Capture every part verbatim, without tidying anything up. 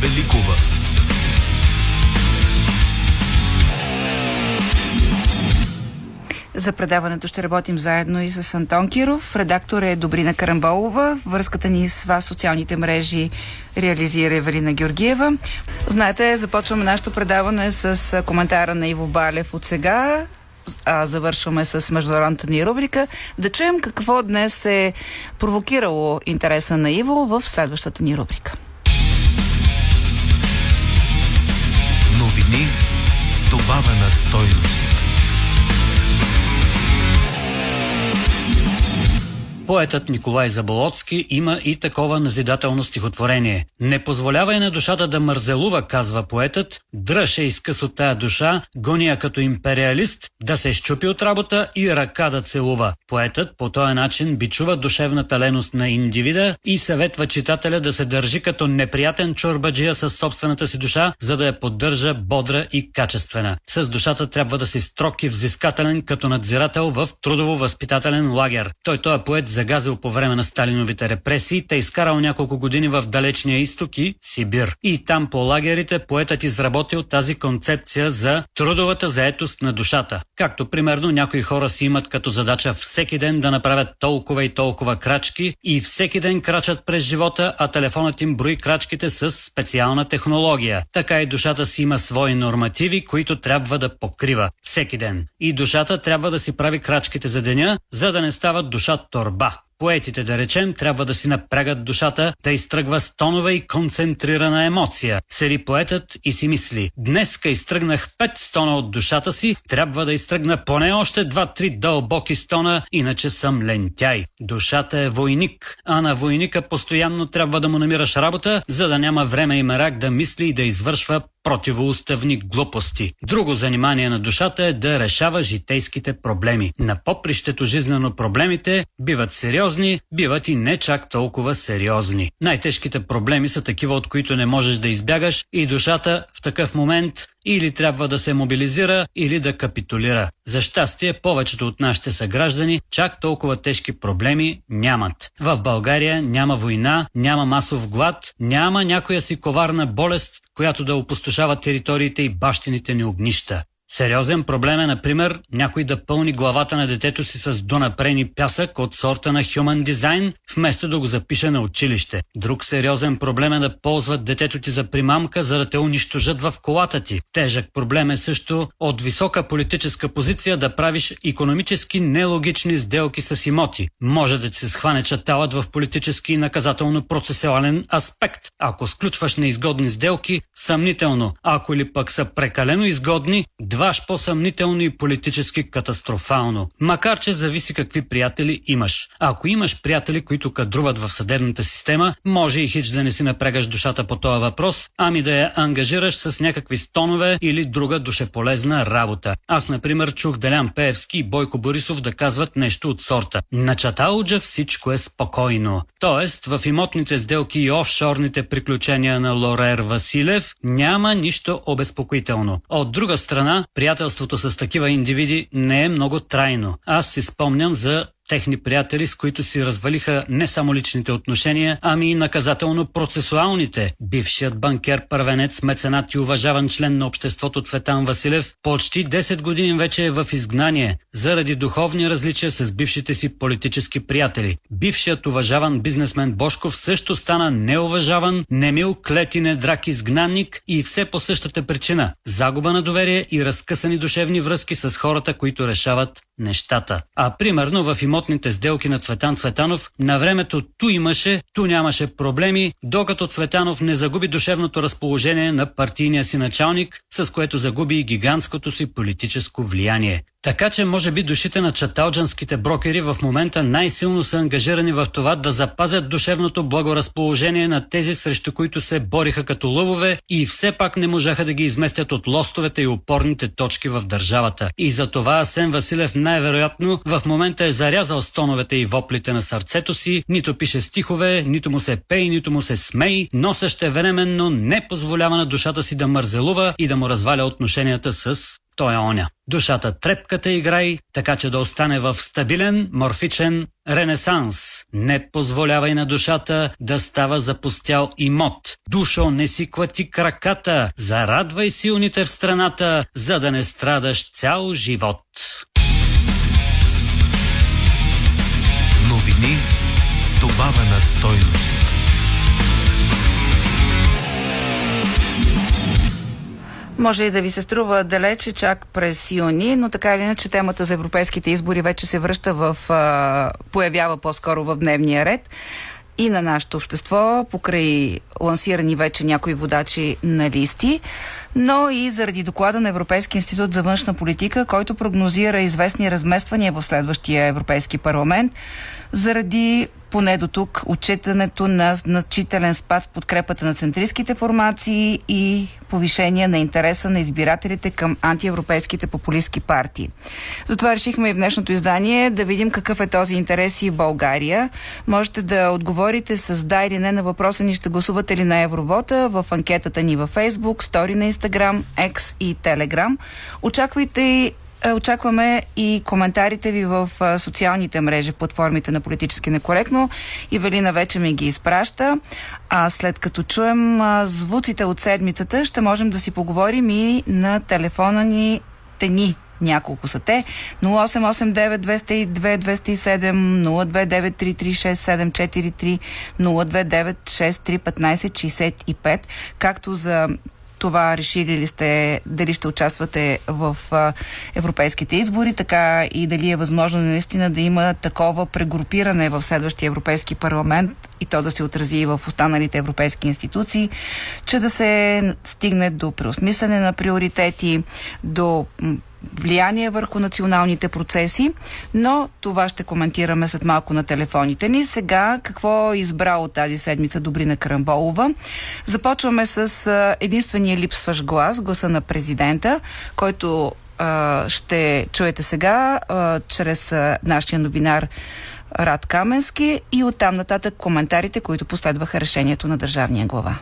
Великова. За предаването ще работим заедно и с Антон Киров. Редактор е Добрина Карамболова. Връзката ни с вас в социалните мрежи реализира Евелина Георгиева. Знаете, започваме нашето предаване с коментара на Иво Балев от сега. А завършваме с международната ни рубрика. Да чуем какво днес е провокирало интереса на Иво в следващата ни рубрика. Новини с добавена стойност. Поетът Николай Заболоцки има и такова назидателно стихотворение. Не позволявай на душата да мързелува, казва поетът, дръже изкъс от тая душа, гония като империалист, да се щупи от работа и ръка да целува. Поетът по този начин бичува душевната леност на индивида и съветва читателя да се държи като неприятен чорбаджия със собствената си душа, за да я поддържа бодра и качествена. С душата трябва да си строг и взискателен като надзирател в трудово-възпитателен лагер. Той този поет загазил по време на Сталиновите репресии, те изкарал няколко години в далечния изток и Сибир. И там по лагерите поетът изработил тази концепция за трудовата заетост на душата. Както примерно някои хора си имат като задача всеки ден да направят толкова и толкова крачки и всеки ден крачат през живота, а телефонът им брои крачките с специална технология. Така и душата си има свои нормативи, които трябва да покрива всеки ден. И душата трябва да си прави крачките за деня, за да не става душа торба. Поетите, да речем, трябва да си напрягат душата, да изтръгва с тонова и концентрирана емоция. Седи поетът и си мисли: днеска изтръгнах пет стона от душата си, трябва да изтръгна поне още два-три дълбоки стона, иначе съм лентяй. Душата е войник, а на войника постоянно трябва да му намираш работа, за да няма време и мерак да мисли и да извършва противоуставни глупости. Друго занимание на душата е да решава житейските проблеми. На попрището жизнено проблемите биват сериозни, биват и не чак толкова сериозни. Най-тежките проблеми са такива, от които не можеш да избягаш, и душата в такъв момент или трябва да се мобилизира, или да капитулира. За щастие, повечето от нашите съграждани чак толкова тежки проблеми нямат. В България няма война, няма масов глад, няма някоя си коварна болест, която да опустошава териториите и бащините ни огнища. Сериозен проблем е, например, някой да пълни главата на детето си с донапрени пясък от сорта на Human Design, вместо да го запише на училище. Друг сериозен проблем е да ползват детето ти за примамка, за да те унищожат в колата ти. Тежък проблем е също от висока политическа позиция да правиш икономически нелогични сделки с имоти. Може да ти се схване чаталът в политически и наказателно-процесуален аспект. Ако сключваш неизгодни сделки, съмнително, ако ли пък са прекалено изгодни, ваш по-съмнително и политически катастрофално. Макар че зависи какви приятели имаш. Ако имаш приятели, които кадруват в съдебната система, може и хич да не си напрягаш душата по този въпрос, ами да я ангажираш с някакви стонове или друга душеполезна работа. Аз, например, чух Делян Пеевски и Бойко Борисов да казват нещо от сорта: на Чаталджа всичко е спокойно. Тоест, в имотните сделки и офшорните приключения на Лорер Василев няма нищо обезпокоително. От друга страна, приятелството с такива индивиди не е много трайно. Аз си спомням за техни приятели, с които си развалиха не само личните отношения, ами и наказателно-процесуалните. Бившият банкер, първенец, меценат и уважаван член на обществото Цветан Василев почти десет години вече е в изгнание заради духовни различия с бившите си политически приятели. Бившият уважаван бизнесмен Божков също стана неуважаван, немил, клети, недрак, изгнанник и все по същата причина – загуба на доверие и разкъсани душевни връзки с хората, които решават нещата. А примерно в имотните сделки на Цветан Цветанов на времето ту имаше, ту нямаше проблеми, докато Цветанов не загуби душевното разположение на партийния си началник, с което загуби и гигантското си политическо влияние. Така че може би душите на чаталджанските брокери в момента най-силно са ангажирани в това да запазят душевното благоразположение на тези, срещу които се бориха като лъвове и все пак не можаха да ги изместят от лостовете и опорните точки в държавата. И за това Асен Василев най-вероятно в момента е зарязал стоновете и воплите на сърцето си, нито пише стихове, нито му се пее, нито му се смей, но същевременно не позволява на душата си да мързелува и да му разваля отношенията с той е оня. Душата трепката играй, така че да остане в стабилен, морфичен ренесанс. Не позволявай на душата да става запустял имот. Душо, не си клати краката, зарадвай силните в страната, за да не страдаш цял живот. Новини с добавена стойност. Може и да ви се струва далече чак през юни, но така или иначе темата за европейските избори вече се връща в... появява по-скоро в дневния ред и на нашето общество, покрай лансирани вече някои водачи на листи, но и заради доклада на Европейския институт за външна политика, който прогнозира известни размествания в следващия Европейски парламент, заради поне до тук отчитането на значителен спад в подкрепата на центристските формации и повишение на интереса на избирателите към антиевропейските популистки партии. Затова решихме и в днешното издание да видим какъв е този интерес и в България. Можете да отговорите с да или не на въпроса ни ще гласувате ли на Евровота в анкетата ни във Фейсбук, стори на Инстаграм, Екс и Телеграм. Очаквайте и Очакваме и коментарите ви в социалните мрежи, платформите на Политически некоректно. Евелина вече ми ги изпраща. А след като чуем звуците от седмицата, ще можем да си поговорим и на телефона ни тени. Няколко са те. нула осем осем девет двеста и две двеста и седем, нула две девет три три шест седем четири три, нула две девет шест три петнайсет шестдесет и пет. Както за това решили ли сте дали ще участвате в а, европейските избори, така и дали е възможно наистина да има такова прегрупиране в следващия Европейски парламент и то да се отрази и в останалите европейски институции, че да се стигне до преосмислене на приоритети, до влияние върху националните процеси, но това ще коментираме след малко на телефоните ни. Сега какво е избрал от тази седмица Добрина Карамболова? Започваме с единствения липсващ глас, гласа на президента, който а, ще чуете сега а, чрез а, нашия новинар Рад Каменски и оттам нататък коментарите, които последваха решението на държавния глава.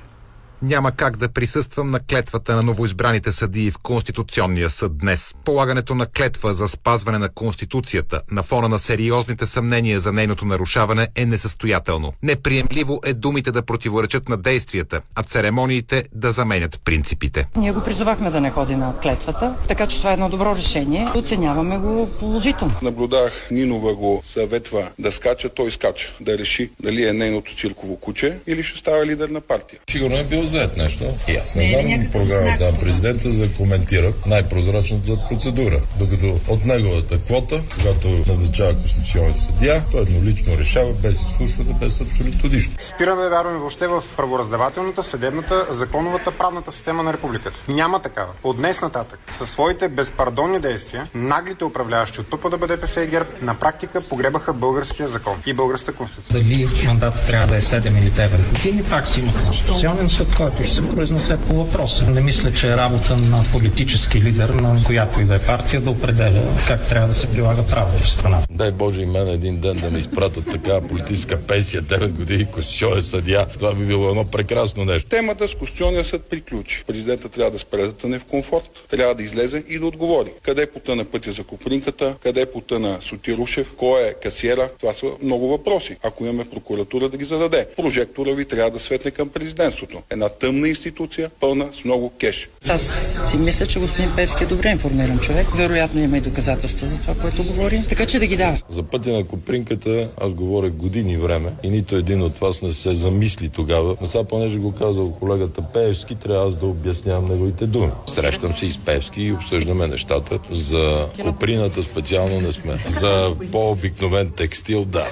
Няма как да присъствам на клетвата на новоизбраните съдии в Конституционния съд днес. Полагането на клетва за спазване на Конституцията на фона на сериозните съмнения за нейното нарушаване е несъстоятелно. Неприемливо е думите да противоречат на действията, а церемониите да заменят принципите. Ние го призовахме да не ходи на клетвата, така че това е едно добро решение. Оценяваме го положително. Наблюдах, Нинова го съветва да скача, той скача. Да реши дали е нейното цирково куче или ще става лидер на партия. Сигурно е бил взет нещо. И аз не дам програмата на президента за да коментира най-прозрачната процедура. Докато от неговата квота, когато назначава конституционен съдия, той еднолично решава без изслушване, без абсолютно нищо. Спираме да вярваме въобще в правораздавателната, съдебната, законовата, правната система на републиката. Няма такава. От днес нататък със своите безпардонни действия наглите управляващи от ПП да бъде ДПС и ГЕРБ на практика погребаха българския закон и българската конституция. Дали мандатът трябва да е седем или девет години, пак си има конституционен съд, който ще се произнесе по въпроса. Не мисля, че е работа на политически лидер, на която и да е партия, да определя как трябва да се прилага право в страната. Дай Боже и мен един ден да ме изпратят такава политическа пенсия, девет години конституционен съдия. Това би било едно прекрасно нещо. Темата с конституционния съд приключи. Президентът трябва да спре да тъне в комфорт, трябва да излезе и да отговори. Къде потъна пътя за Копринката, къде потъна Сотирушев, кой е касиера, това са много въпроси. Ако имаме прокуратура да ги зададе, прожектора ви трябва да светне към президентството. Една тъмна институция, пълна с много кеш. Аз си мисля, че господин Пеевски е добре информиран човек. Вероятно има и доказателства за това, което говори, така че да ги дава. За пътя на Копринката аз говоря години време и нито един от вас не се замисли тогава. Но сега, понеже го казал колегата Пеевски, трябва аз да обяснявам неговите думи. Срещам се и с Пеевски и обсъждаме нещата. За Коприната специално не сме. За по-обикновен текстил, да.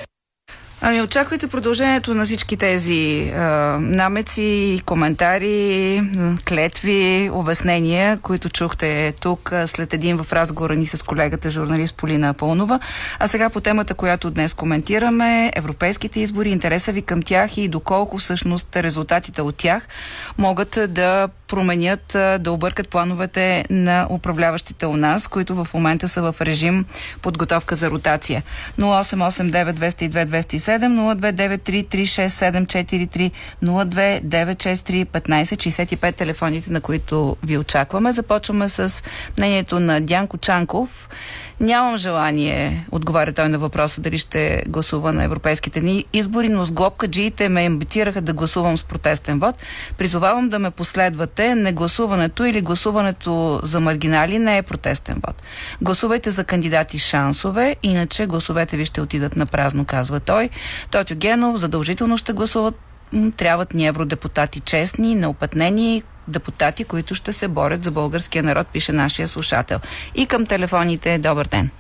Ами очаквайте продължението на всички тези е, намеци, коментари, клетви, обяснения, които чухте тук след един в разговора ни с колегата журналист Полина Паунова. А сега по темата, която днес коментираме, европейските избори, интереса ви към тях и доколко всъщност резултатите от тях могат да променят, да объркат плановете на управляващите у нас, които в момента са в режим подготовка за ротация. нула осем осем девет двеста и две двеста и седем нула две девет три три шест седем четири три, нула две девет шест три едно пет шест пет, телефоните, на които ви очакваме. Започваме с мнението на Дянко Чанков. Нямам желание, отговаря той на въпроса, дали ще гласува на европейските ни избори, но с глобкаджиите ме амбицираха да гласувам с протестен вод. Призовавам да ме последвате. Негласуването или гласуването за маргинали не е протестен вод. Гласувайте за кандидати шансове, иначе гласовете ви ще отидат на празно, казва той. Тотю Генов, задължително ще гласуват. Трябват ни евродепутати честни, неопетнени, депутати, които ще се борят за българския народ, пише нашия слушател. И към телефоните, добър ден.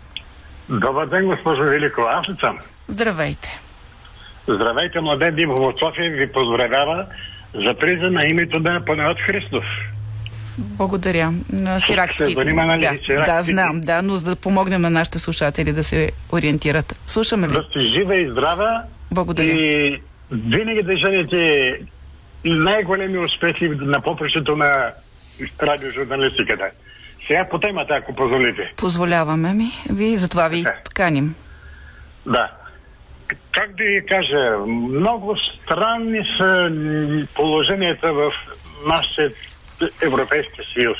Добър ден, госпожо Великова. Аз съм. Здравейте. Здравейте, Младен Димов от София ви поздравява за приза на името на Панайот Христов. Благодаря. На сиракски. Да, да, знам, да, но за да помогнем на нашите слушатели да се ориентират. Слушаме ви. Да сте жива и здрава. Благодаря. И винаги да женете най-големи успехи на попрището на радиожурналистиката. Сега по темата, ако позволите. Позволяваме ми. Ви, затова ви тканим. Да. Как да ви кажа, много странни са положенията в нашия Европейски съюз.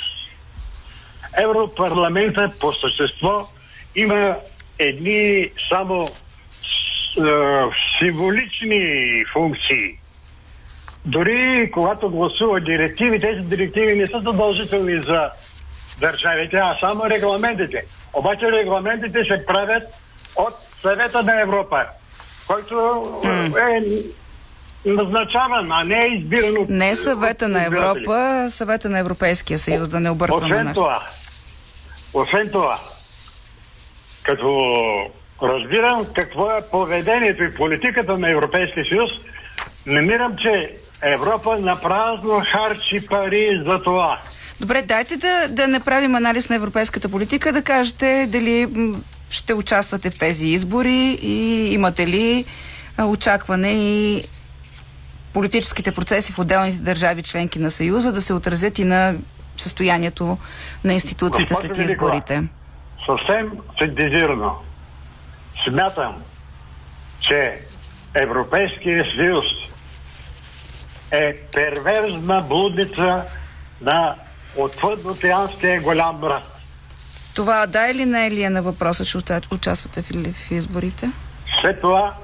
Европарламента по същество има едни само символични функции. Дори когато гласува директиви, тези директиви не са задължителни за държавите, а само регламентите. Обаче регламентите се правят от Съвета на Европа, който е назначаван, а не е избиран от... Не Съвета на Европа, Съвета на Европейския съюз, да не объркваме. Освен това, освен това, като разбирам какво е поведението и политиката на Европейския съюз, намирам, че Европа напразно харчи пари за това. Добре, дайте да, да не правим анализ на европейската политика, да кажете дали ще участвате в тези избори и имате ли очакване и политическите процеси в отделните държави членки на Съюза да се отразят и на състоянието на институциите след Великова, изборите. Съвсем синтезирано. Смятам, че Европейския съюз е перверзна блудница на отвъднотрианския голям брат. Това да или не е ли е на въпроса, че участвате в изборите? След това,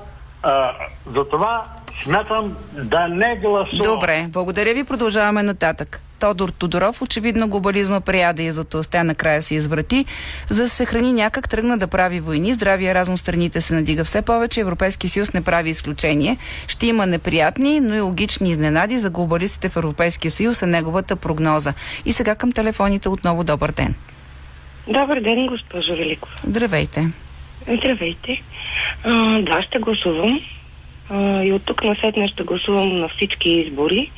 а, за това смятам да не гласувам. Добре, благодаря ви, продължаваме нататък. Тодор Тодоров, очевидно глобализма прияда и затълстя накрая се изврати. За да се храни някак тръгна да прави войни. Здравия разум в страните се надига все повече. Европейския съюз не прави изключение. Ще има неприятни, но и логични изненади за глобалистите в Европейския съюз е неговата прогноза. И сега към телефоните отново добър ден. Добър ден, госпожо Великова. Здравейте. Здравейте. А, да, ще гласувам. А, и от тук на сетне ще гласувам на всички избори.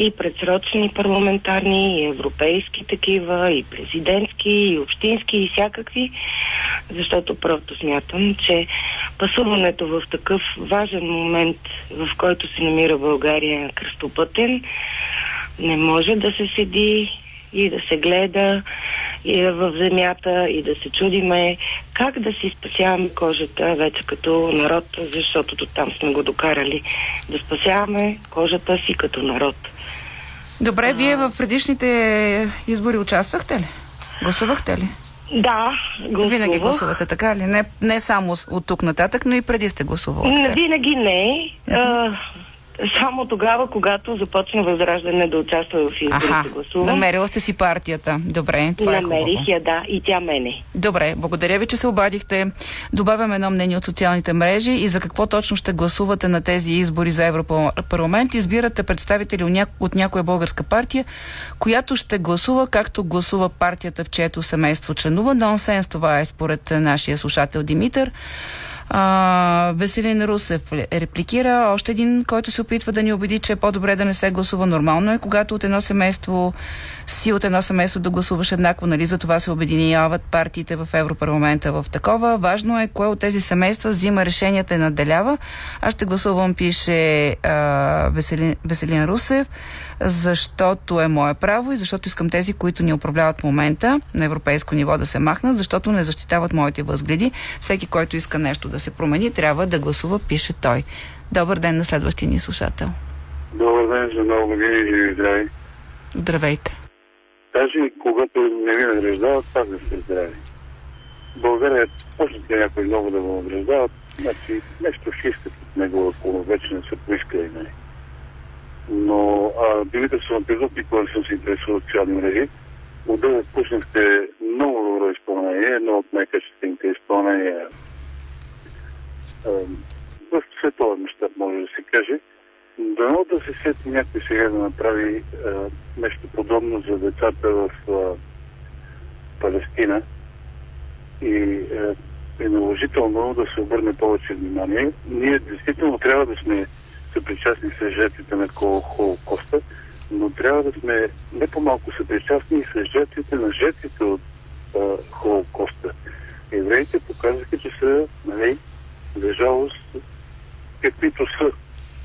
И предсрочни парламентарни, и европейски такива, и президентски, и общински, и всякакви, защото просто смятам, че пасуването в такъв важен момент, в който се намира България кръстопътен, не може да се седи и да се гледа и в земята и да се чудиме как да си спасяваме кожата вече като народ, защото до там сме го докарали. Да спасяваме кожата си като народ. Добре, а... вие в предишните избори участвахте ли? Гласувахте ли? Да, гласувах. Винаги гласувате, така ли? Не, не само от тук нататък, но и преди сте гласували. Винаги не. А... Само тогава, когато започна Възраждане да участва в изборите, гласувам. Намерила сте си партията. Добре, това е хубаво. Намерих я, да, и тя мене. Добре, благодаря ви, че се обадихте. Добавям едно мнение от социалните мрежи и за какво точно ще гласувате на тези избори за Европарламент. Избирате представители от, няко... от някоя българска партия, която ще гласува както гласува партията, в чието семейство членува. Нонсенс, това е според нашия слушател Димитър. А, Веселин Русев репликира, още един, който се опитва да ни убеди, че е по-добре да не се гласува. Нормално е, когато от едно семейство си от едно семейство да гласуваш еднакво, нали, за това се обединяват партиите в Европарламента в такова. Важно е кое от тези семейства взима решенията и наделява. Аз ще гласувам, пише а, Веселин, Веселин Русев, защото е мое право и защото искам тези, които ни управляват в момента на европейско ниво, да се махнат, защото не защитават моите възгледи. Всеки, който иска нещо да да се промени, трябва да гласува, пише той. Добър ден на следващия ни слушател. Добър ден, за много години, живи и здрави. Здравейте. Даже когато не ми надреждават, пак да сте здрави. България почнете някой много да го надреждават, значи нещо ще искат от него, ако вече не са поискали и не. Но а, билите съм епизод и когато съм се интересувал от социални мрежи, отдълго пуснахте много добро изпълнение, едно от най-качествените изпълнения в световен мащаб, може да се каже. Дано да се сети някой сега да направи а, нещо подобно за децата в а, Палестина и е наложително да се обърне повече внимание. Ние действително трябва да сме съпричастни с жертвите на Холокоста, но трябва да сме не по-малко съпричастни и с жертвите на жертвите от а, Холокоста. Евреите показаха, че са, нали, за жалост, каквито са.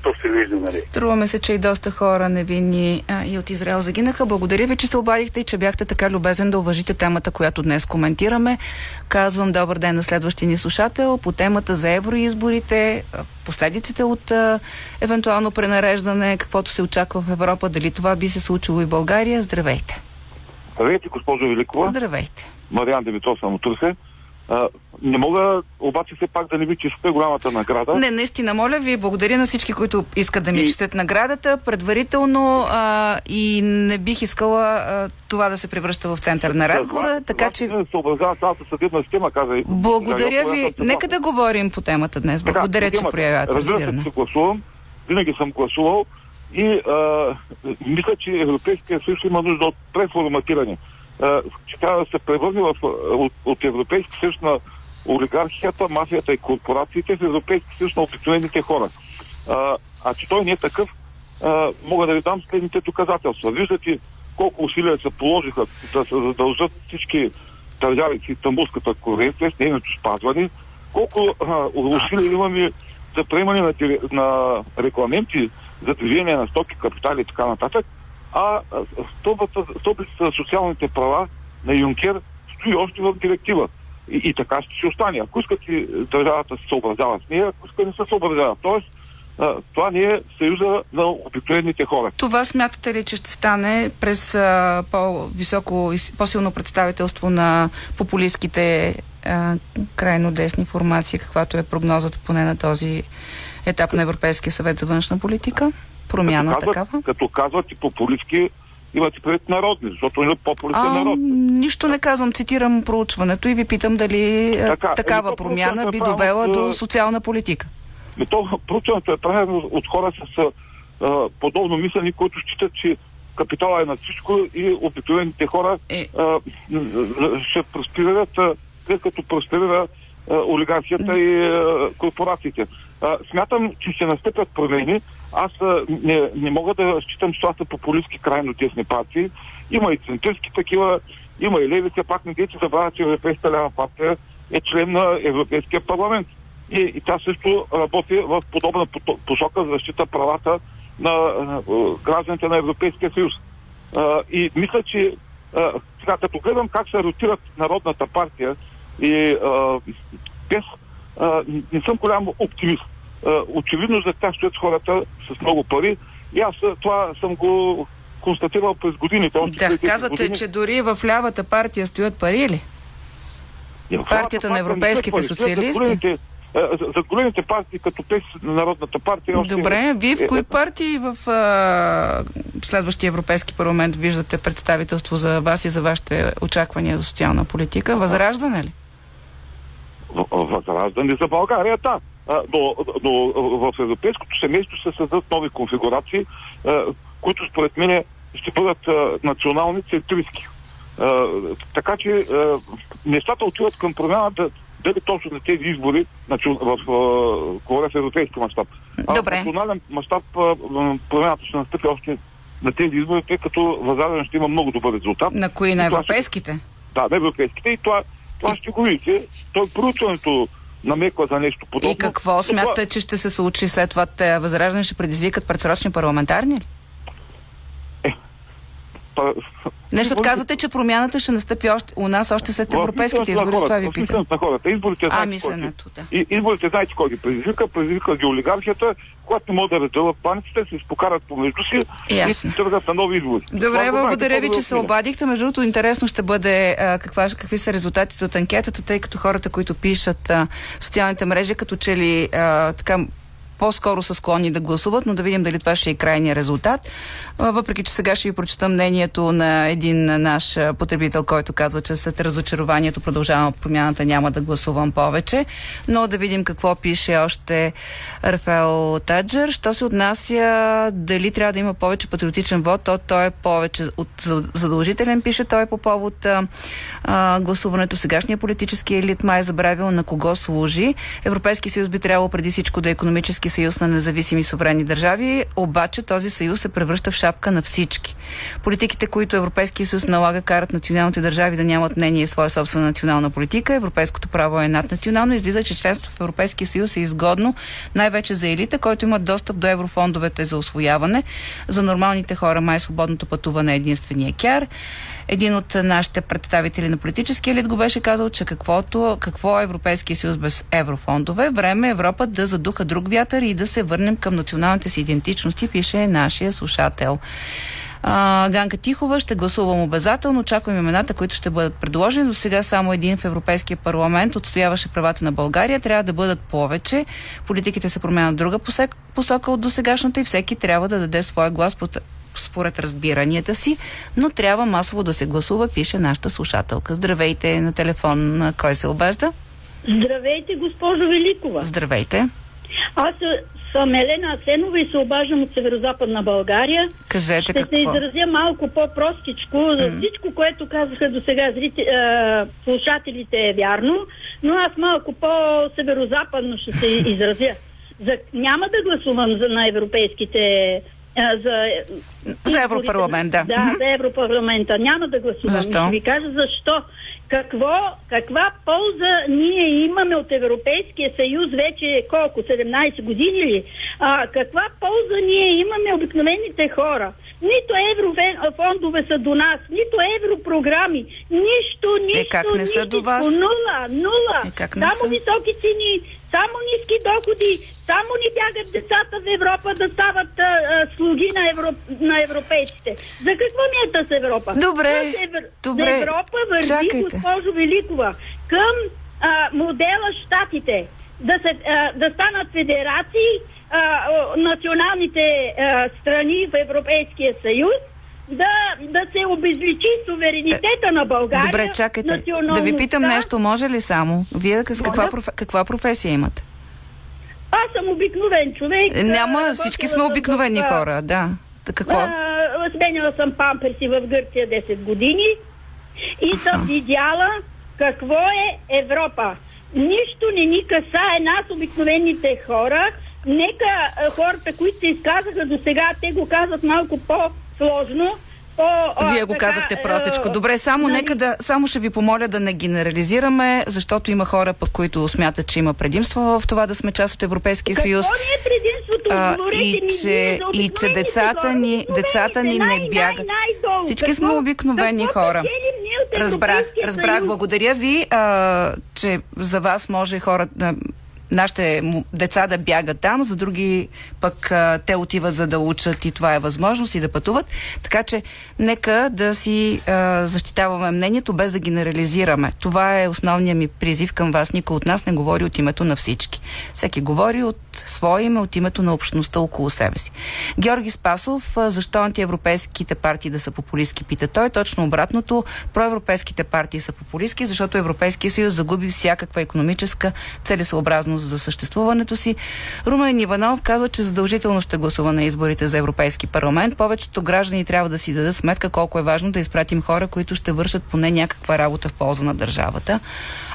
То се вижда, нали. Струваме се, че и доста хора невинни а, и от Израел загинаха. Благодаря ви, че се обадихте и че бяхте така любезен да уважите темата, която днес коментираме. Казвам добър ден на следващия ни слушател по темата за евроизборите, последиците от а, евентуално пренареждане, каквото се очаква в Европа, дали това би се случило и в България. Здравейте. Здравейте, госпожо Великова. Здравейте. Мариан Димитров съм от Турсе. Uh, не мога обаче все пак да не ви честите голямата награда. Не, наистина, моля ви, благодаря на всички, които искат да ми и... честят наградата предварително uh, и не бих искала uh, това да се превръща в център на разговора, така че... Съобразява цялата съдебна система, каза и... Благодаря ви, нека да говорим по темата днес. Благодаря, че проявявате разбиране. Разбира се, че гласувам, винаги съм гласувал и uh, мисля, че Европейския съюз има нужда от преформатиране. Че трябва да се превърне в, от, от Европейски съюз на олигархията, мафията и корпорациите в Европейски съюз на обикновените хора. А, а че той не е такъв, а, мога да ви дам следните доказателства. Виждате колко усилия се положиха да се задължат всички държави в Истанбулската конвенция с нейното спазване, колко а, усилия имаме за приемане на, на регламенти за движение на стоки, капитали и така нататък. А стълбата за социалните права на Юнкер стои още в директива. И, и така ще се остане. Ако искате държавата се съобразява с нея, ако иска не се съобразява. Тоест, а, това не е съюза на обикновените хора. Това смятате ли, че ще стане през а, по-високо, по-силно представителство на популистските а, крайно десни формации, каквато е прогнозата поне на този етап на Европейския съвет за външна политика? Промяна като казват, такава? Като казват и популистки, имат и пред народни, защото имат популистки народ. Нищо не казвам, цитирам проучването и ви питам дали така, такава е, промяна би довела е, до социална политика. Е, то проучването е правено от хора с е, подобно мислени, които считат, че капитала е на всичко и обикновените хора е, е, ще проспират, след като проспира е, олигархията и е, корпорациите. А, смятам, че ще настъпят промени. Аз а, не, не мога да считам, че това са популистски крайно десни партии. Има и центристки такива, има и леви, все пак не дейте забравя, че Европейската лява партия е член на Европейския парламент. И, и тя също работи в подобна посока за защита правата на а, гражданите на Европейския съюз. А, и мисля, че а, сега, като гледам как се ротират Народната партия и а, без а, не съм голям оптимист. Очевидно за тях стоят хората с много пари и аз това съм го констатирал през годините. Да, казвате, години. Че дори в лявата партия стоят пари или? Партията, партията на европейските социалисти? За големите партии, като тези Народната партия... Още добре, има... вие в кои партии в а, следващия Европейски парламент виждате представителство за вас и за вашите очаквания за социална политика? Възраждане ли? Възраждане за България, да. Но, но в европейското семейство се създадат нови конфигурации, които според мен ще бъдат национални центристки. Така че нещата отиват към промяната, дали точно на тези избори в говоря в европейски мащаб. А в национален мащаб промяната ще настъпи още на тези избори, тъй като възраждане ще има много добър резултат. На кои? На европейските? Ще... Да, на европейските. И това, това ще го видите. То е проучването намеква за нещо подобно. И какво смятате, че ще се случи след това? Възраждане ще предизвикат предсрочни парламентарни? Е, Нещо казвате, че промяната ще настъпи още, у нас още след европейските избори, това ви питам. На хората. Изборите, а, мисленето, да. И, изборите, знаете кой ги предизвика, предизвика ги олигархията, когато не могат да разделят баниците, се изпокарат помежду си Ясно. И се тръгват на нови избори. Добре, благодаря ви, че се обадихте. Между другото, интересно ще бъде а, каква, какви са резултатите от анкетата, тъй като хората, които пишат а, в социалните мрежи, като че ли а, така... по-скоро са склонни да гласуват, но да видим дали това ще е крайния резултат. Въпреки, че сега ще ви прочитам мнението на един наш потребител, който казва, че след разочарованието продължавам промяната, няма да гласувам повече. Но да видим какво пише още Рафаел Таджер. Що се отнася дали трябва да има повече патриотичен вод, то той е повече от задължителен, пише той по повод а, гласуването. Сегашния политически елит май е забравил на кого служи. Европейски съюз би трябвало преди всичко да е економически съюз на независими суверенни държави, обаче този съюз се превръща в шапка на всички. Политиките, които Европейския съюз налага, карат националните държави да нямат мнение и своя собствена национална политика. Европейското право е наднационално. Излиза, че членство в Европейския съюз е изгодно най-вече за елита, който имат достъп до еврофондовете за освояване. За нормалните хора май свободното пътуване е единствения кяр. Един от нашите представители на политическия елит го беше казал, че каквото, какво е Европейския съюз без еврофондове, време Европа да задуха друг вятър и да се върнем към националните си идентичности, пише нашия слушател. А, Ганка Тихова, ще гласувам обязателно, очаквам имената, които ще бъдат предложени. До сега само един в Европейския парламент отстояваше правата на България, трябва да бъдат повече. Политиките се променят в друга посока от досегашната и всеки трябва да даде своя глас под според разбиранията си, но трябва масово да се гласува, пише нашата слушателка. Здравейте, на телефон кой се обажда? Здравейте, госпожо Великова. Здравейте. Аз съм Елена Асенова и се обаждам от Северозападна България. Кажете Ще какво? Ще се изразя малко по-простичко. Mm. Всичко, което казаха до сега слушателите е вярно, но аз малко по-северозападно ще се изразя. За... Няма да гласувам за на европейските За, за Европарламент, да. Да, за Европарламента. Няма да гласувам. Защо? Ви кажа защо. Какво, каква полза ние имаме от Европейския съюз вече колко? седемнайсет години ли? А, каква полза ние имаме обикновените хора? Нито еврофондове са до нас, нито европрограми, нищо, нищо, е, не са до вас? Нула, нула. Е, само са? Високи цени, само ниски доходи, само ни бягат децата в Европа да стават а, а, слуги на, евро, на европейците. За какво ни е тъс Европа? Добре, евро... добре. За Европа върви, чакайте, госпожо Великова, към а, модела щатите, да, се, а, да станат федерации, националните а, страни в Европейския съюз, да, да се обезличи суверенитета е, на България. Добре, чакайте. Да ви питам нещо, може ли само? Вие с каква, проф... каква професия имате? Аз съм обикновен човек. Няма, всички сме обикновени в... хора, да. Какво? А, сменяла съм памперси в Гърция десет години и Аха. съм видяла какво е Европа. Нищо не ни касае нас, обикновените хора. Нека хората, които се изказаха до сега, те го казват малко по-сложно. По, Вие го така, казахте простичко. Добре, само, нали... нека да, само ще ви помоля да не генерализираме, защото има хора, пък, които смятат, че има предимство в това да сме част от Европейския съюз. Какво не е предимството? А, и, че, и че децата ни, децата ни не бягат. Всички какво, сме обикновени хора. Разбрах, разбрах. Благодаря ви, а, че за вас може хора... нашите деца да бягат там, за други пък а, те отиват за да учат и това е възможност и да пътуват. Така че нека да си а, защитаваме мнението, без да генерализираме. Това е основният ми призив към вас. Никой от нас не говори от името на всички. Всеки говори от свое име, от името на общността около себе си. Георги Спасов, защо антиевропейските партии да са популистки, пита той. Точно обратното, проевропейските партии са популистки, защото Европейския съюз загуби всякаква економическа целесообразност за съществуването си. Румен Иванов казва, че задължително ще гласува на изборите за Европейски парламент. Повечето граждани трябва да си дадат сметка колко е важно да изпратим хора, които ще вършат поне някаква работа в полза на държавата.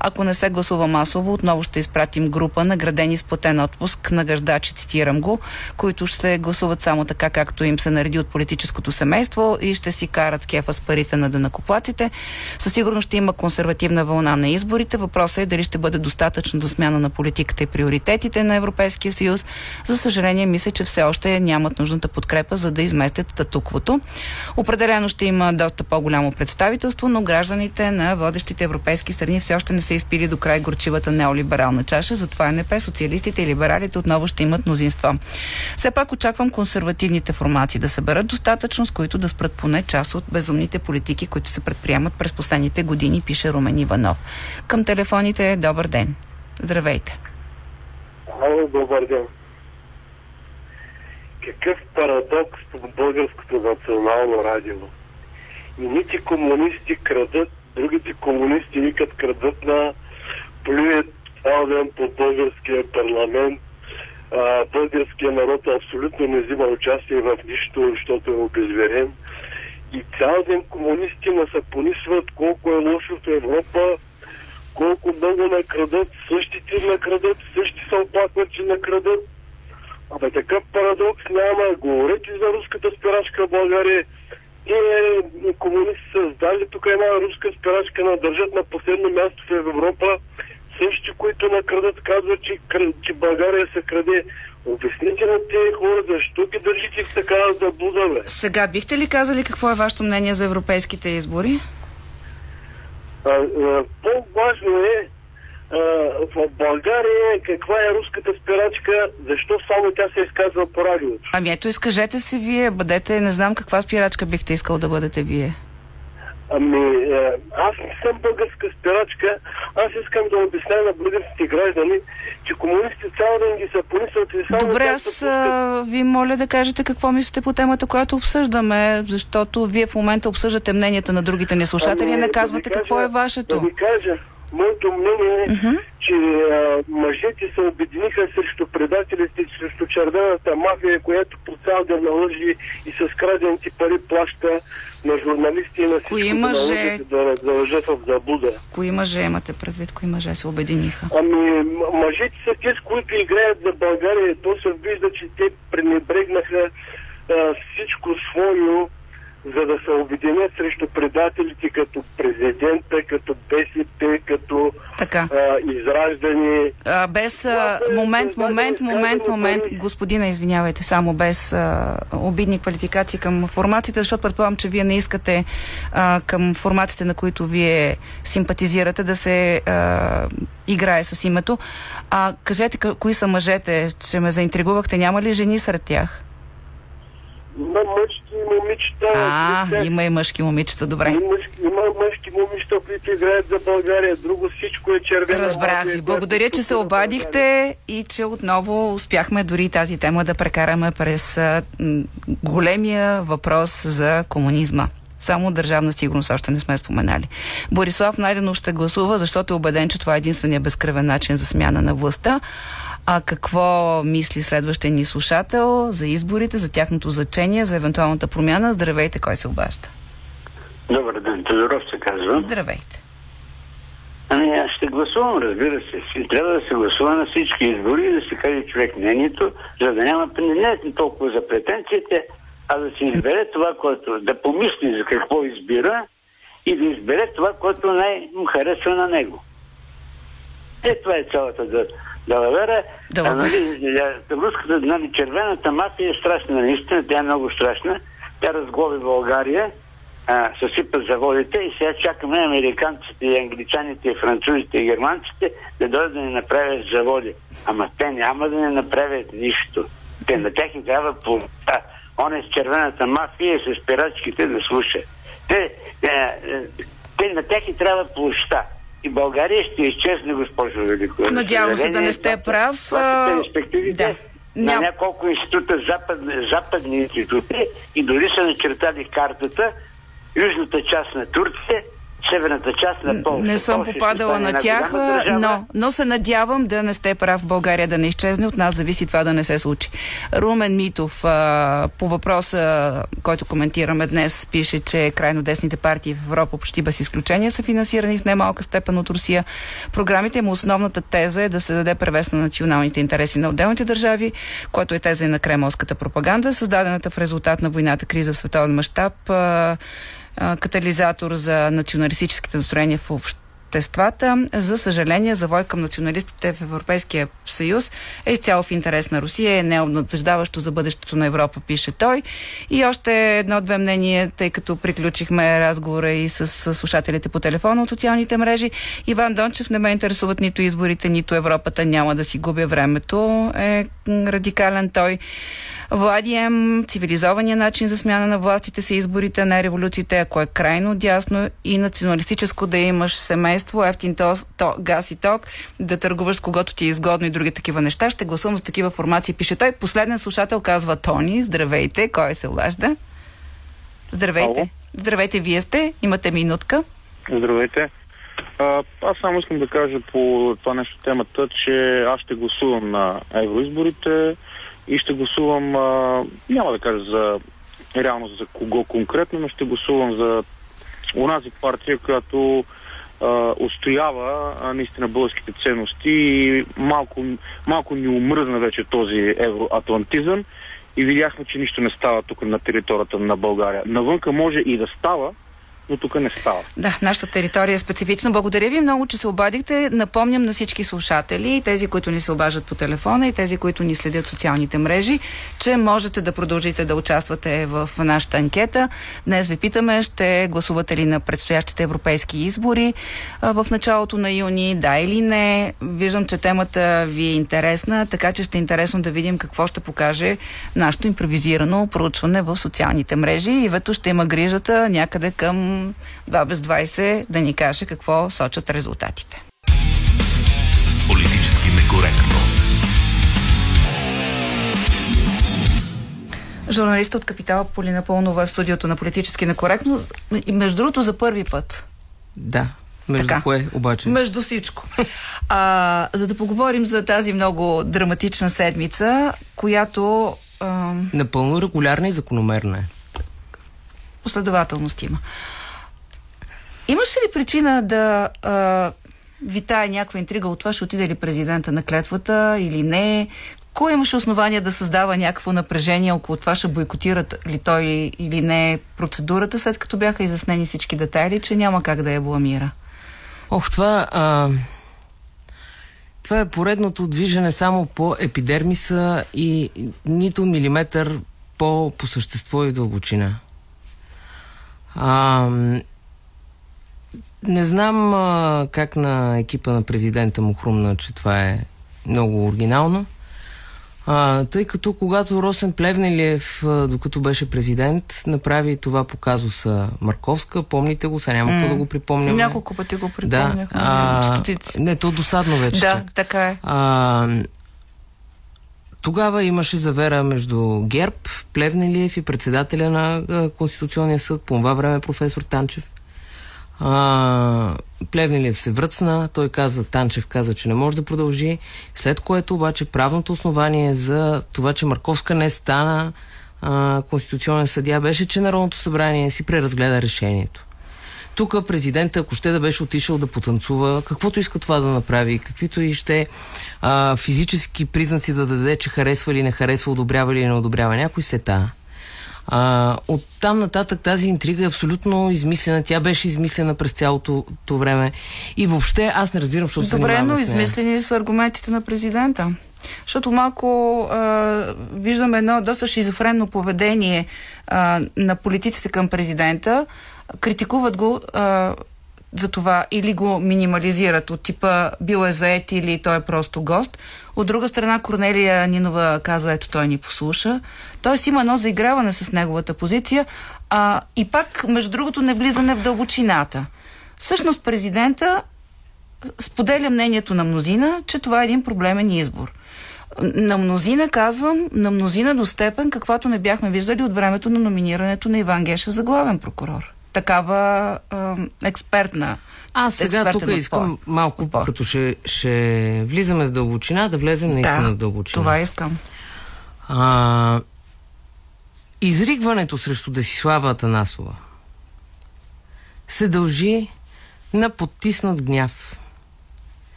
Ако не се гласува масово, отново ще изпратим група, наградени с платен отпуск нагаждачи, цитирам го, които ще гласуват само така, както им се нареди от политическото семейство и ще си карат кефа с парите на данъкоплатците. Със сигурност ще има консервативна вълна на изборите. Въпросът е дали ще бъде достатъчно за смяна на политиката и приоритетите на Европейския съюз. За съжаление, мисля, че все още нямат нужната подкрепа, за да изместят статуквото. Определено ще има доста по-голямо представителство, но гражданите на водещите европейски страни все още не са изпили до край горчивата неолиберална чаша, затова НП, социалистите и либералите отново ще имат мнозинства. Все пак очаквам консервативните формации да съберат достатъчно, с които да спрат поне част от безумните политики, които се предприемат през последните години, пише Румен Иванов. Към телефоните е добър ден. Здравейте. Ало, добър ден. Какъв парадокс по българското национално радио. Едните комунисти крадат, другите комунисти викат крадат на плюят цял ден по българския парламент. А, българския народ абсолютно не взима участие в нищо, защото е обезверен. И цял ден комунисти насапонисват колко е лошото Европа, колко много накрадат, същите накрадат, същи се оплакват, че накрадат. Абе, такъв парадокс няма. Говорете за руската спирачка в България. Те комунисти създали тук една руска спирачка, на държат на последно място в Европа. Същи, които накрадат, казват, че, че България се краде. Обясните на тези хора, защо ги държите в такава заблуда, бе? Сега, бихте ли казали какво е вашето мнение за европейските избори? А, а, по-важно е а, в България каква е руската спирачка, защо само тя се изказва по радиото. Ами ето, изкажете се вие, бъдете, не знам каква спирачка бихте искал да бъдете вие. Ами, аз не съм българска спирачка, аз искам да обясня на българските граждани, че комунистите цял ден ги са понисват и само... Добре, аз а, ви моля да кажете какво мислите по темата, която обсъждаме, защото вие в момента обсъждате мненията на другите ни слушатели, ами, не казвате да кажа, какво е вашето. Да ви кажа, моето мнение е, uh-huh. че а, мъжете се обединиха срещу предателите, срещу червената мафия, която по цял ден налъжи и с крадените пари плаща на журналисти и на всички мъже... да задължат в заблуда. Кои мъже имате предвид? Кои мъже се обединиха? Ами, мъжете са тези, които играят за България. То се вижда, че те пренебрегнаха а, всичко свое, за да се обединят срещу предателите като президента, като БСП, като а, израждане. А, без а, момент, момент, момент, момент. Господина, извинявайте, само без а, обидни квалификации към формацията, защото предполагам, че вие не искате а, към формациите, на които вие симпатизирате, да се а, играе с името. А, кажете, кои са мъжете, че ме заинтригувахте, няма ли жени сред тях? Има мъжки момичета. А, лица. Има и мъжки момичета, добре. Има мъжки, има мъжки момичета, които играят за България. Друго всичко е червено. Разбрах ви. Благодаря, че се обадихте и че отново успяхме дори тази тема да прекараме през а, големия въпрос за комунизма. Само държавна сигурност още не сме споменали. Борислав Найденов ще гласува, защото е убеден, че това е единствения безкръвен начин за смяна на властта. А какво мисли следващия ни слушател за изборите, за тяхното значение, за евентуалната промяна? Здравейте, кой се обажда? Добър ден, Тодоров се казва. Здравейте. Ами аз ще гласувам, разбира се. Трябва да се гласува на всички избори, да се каже човек мнението, за да няма не толкова за претенциите, а да се избере това, което да помисли за какво избира и да избере това, което най-му харесва на него. Е, това е цялата да... Далавера, а, нали, руската, нали, червената мафия е страшна, наистина, тя е много страшна. Тя разглоби България, а, съсипа заводите и сега чакаме американците, и англичаните, и французите, и германците да дойдат да ни направят заводи. Ама те няма да ни направят нищо. Те на тях им трябва по... А, он е с червената мафия и с спирачките да слуша. Те, а, а, те на тях им трябва площа. И България ще изчезне, госпожо Великова. Надявам се да не сте прав. Това перспективите да. на няколко института, запад, западни институти и дори са начертали картата, южната част на Турция северната част на Полша. Не съм Полша попадала на тях, но, но се надявам да не сте прав, България да не изчезне. От нас зависи това да не се случи. Румен Митов а, по въпроса, който коментираме днес, пише, че крайно десните партии в Европа почти без изключение са финансирани в немалка степен от Русия. Програмите му основната теза е да се даде превес на националните интереси на отделните държави, което е теза и на кремълската пропаганда, създадената в резултат на войната криза в световен мащаб, катализатор за националистическите настроения в обществата. За съжаление, завой към националистите в Европейския съюз е изцяло в интерес на Русия, е необнадеждаващо за бъдещето на Европа, пише той. И още едно-две мнения, тъй като приключихме разговора и с, с слушателите по телефона от социалните мрежи. Иван Дончев: не ме интересуват нито изборите, нито Европата, няма да си губя времето. Е радикален той. Владием: цивилизования начин за смяна на властите са изборите, не революциите. Ако е крайно дясно и националистическо, да имаш семейство, ефтин тос, то, газ и ток, да търгуваш с когото ти е изгодно и други такива неща. Ще гласувам за такива формации, пише той. Последен слушател казва Тони. Здравейте. Кой се обажда? Здравейте. Ало. Здравейте, вие сте. Имате минутка. Здравейте. А, аз само искам да кажа по това нещо темата, че аз ще гласувам на евроизборите. И ще гласувам, а, няма да кажа за реално за кого конкретно, но ще гласувам за онази партия, която а, отстоява а, наистина българските ценности и малко, малко ни умръзна вече този евроатлантизъм и видяхме, че нищо не става тук на територията на България. Навънка може и да става, но тук не става. Да, нашата територия е специфична. Благодаря ви много, че се обадихте. Напомням на всички слушатели, и тези, които ни се обаждат по телефона, и тези, които ни следят в социалните мрежи, че можете да продължите да участвате в нашата анкета. Днес ви питаме, ще гласувате ли на предстоящите европейски избори в началото на юни, да или не. Виждам, че темата ви е интересна, така че ще е интересно да видим какво ще покаже нашето импровизирано проучване в социалните мрежи. И Вето ще има грижата някъде към два без двайсет да ни каже какво сочат резултатите. Политически некоректно. Журналистът от Капитала Полина Паунова е в студиото на Политически некоректно. И между другото за първи път. Да. Между така. Кое обаче? Между всичко. А, за да поговорим за тази много драматична седмица, която... А... напълно регулярна и закономерна е. Последователност има. Имаше ли причина да а, витае някаква интрига от това, ще отиде ли президента на клетвата или не? Кой имаше основание да създава някакво напрежение около това, ще бойкотират ли той или не процедурата, след като бяха изяснени всички детайли, че няма как да я бламира? Ох, това... А... това е поредното движене само по епидермиса и нито милиметър по, по същество и дълбочина. А... Не знам а, как на екипа на президента му хрумна, че това е много оригинално. А, тъй като когато Росен Плевнелиев, а, докато беше президент, направи това по казуса Марковска, помните го, сега няма какво mm. да го припомняме. Няколко пъти го припомнях. Да, не, то досадно вече. Да, чак. Така е. А, тогава имаше завера между ГЕРБ, Плевнелиев и председателя на а, Конституционния съд, по това време професор Танчев. А, Плевнелиев се връцна, той каза, Танчев каза, че не може да продължи, след което обаче правното основание за това, че Марковска не стана а, конституционен съдия, беше, че Народното събрание си преразгледа решението. Тук президента, ако ще да беше отишъл да потанцува, каквото иска това да направи, каквито и ще а, физически признаци да даде, че харесва или не харесва, одобрява или не одобрява някой, се тая. А, от там нататък тази интрига е абсолютно измислена. Тя беше измислена през цялото време. И въобще аз не разбирам, защото се занимавам с нея. Добре, но измислени са аргументите на президента. Защото малко а, виждаме едно доста шизофренно поведение а, на политиците към президента. Критикуват го а, за това или го минимализират от типа бил е заед или той е просто гост. От друга страна Корнелия Нинова каза, ето той ни послуша. Тоест има едно заиграване с неговата позиция а, и пак, между другото, не влизане в дълбочината. Всъщност президента споделя мнението на мнозина, че това е един проблемен избор. На мнозина, казвам, на мнозина до степен, каквато не бяхме виждали от времето на номинирането на Иван Гешев за главен прокурор. такава а, експертна. Аз сега тук искам малко, отбор. като ще, ще влизаме в дълбочина, да влезем наистина да, в дълбочина. Това искам. А, изригването срещу Десислава Атанасова се дължи на подтиснат гняв.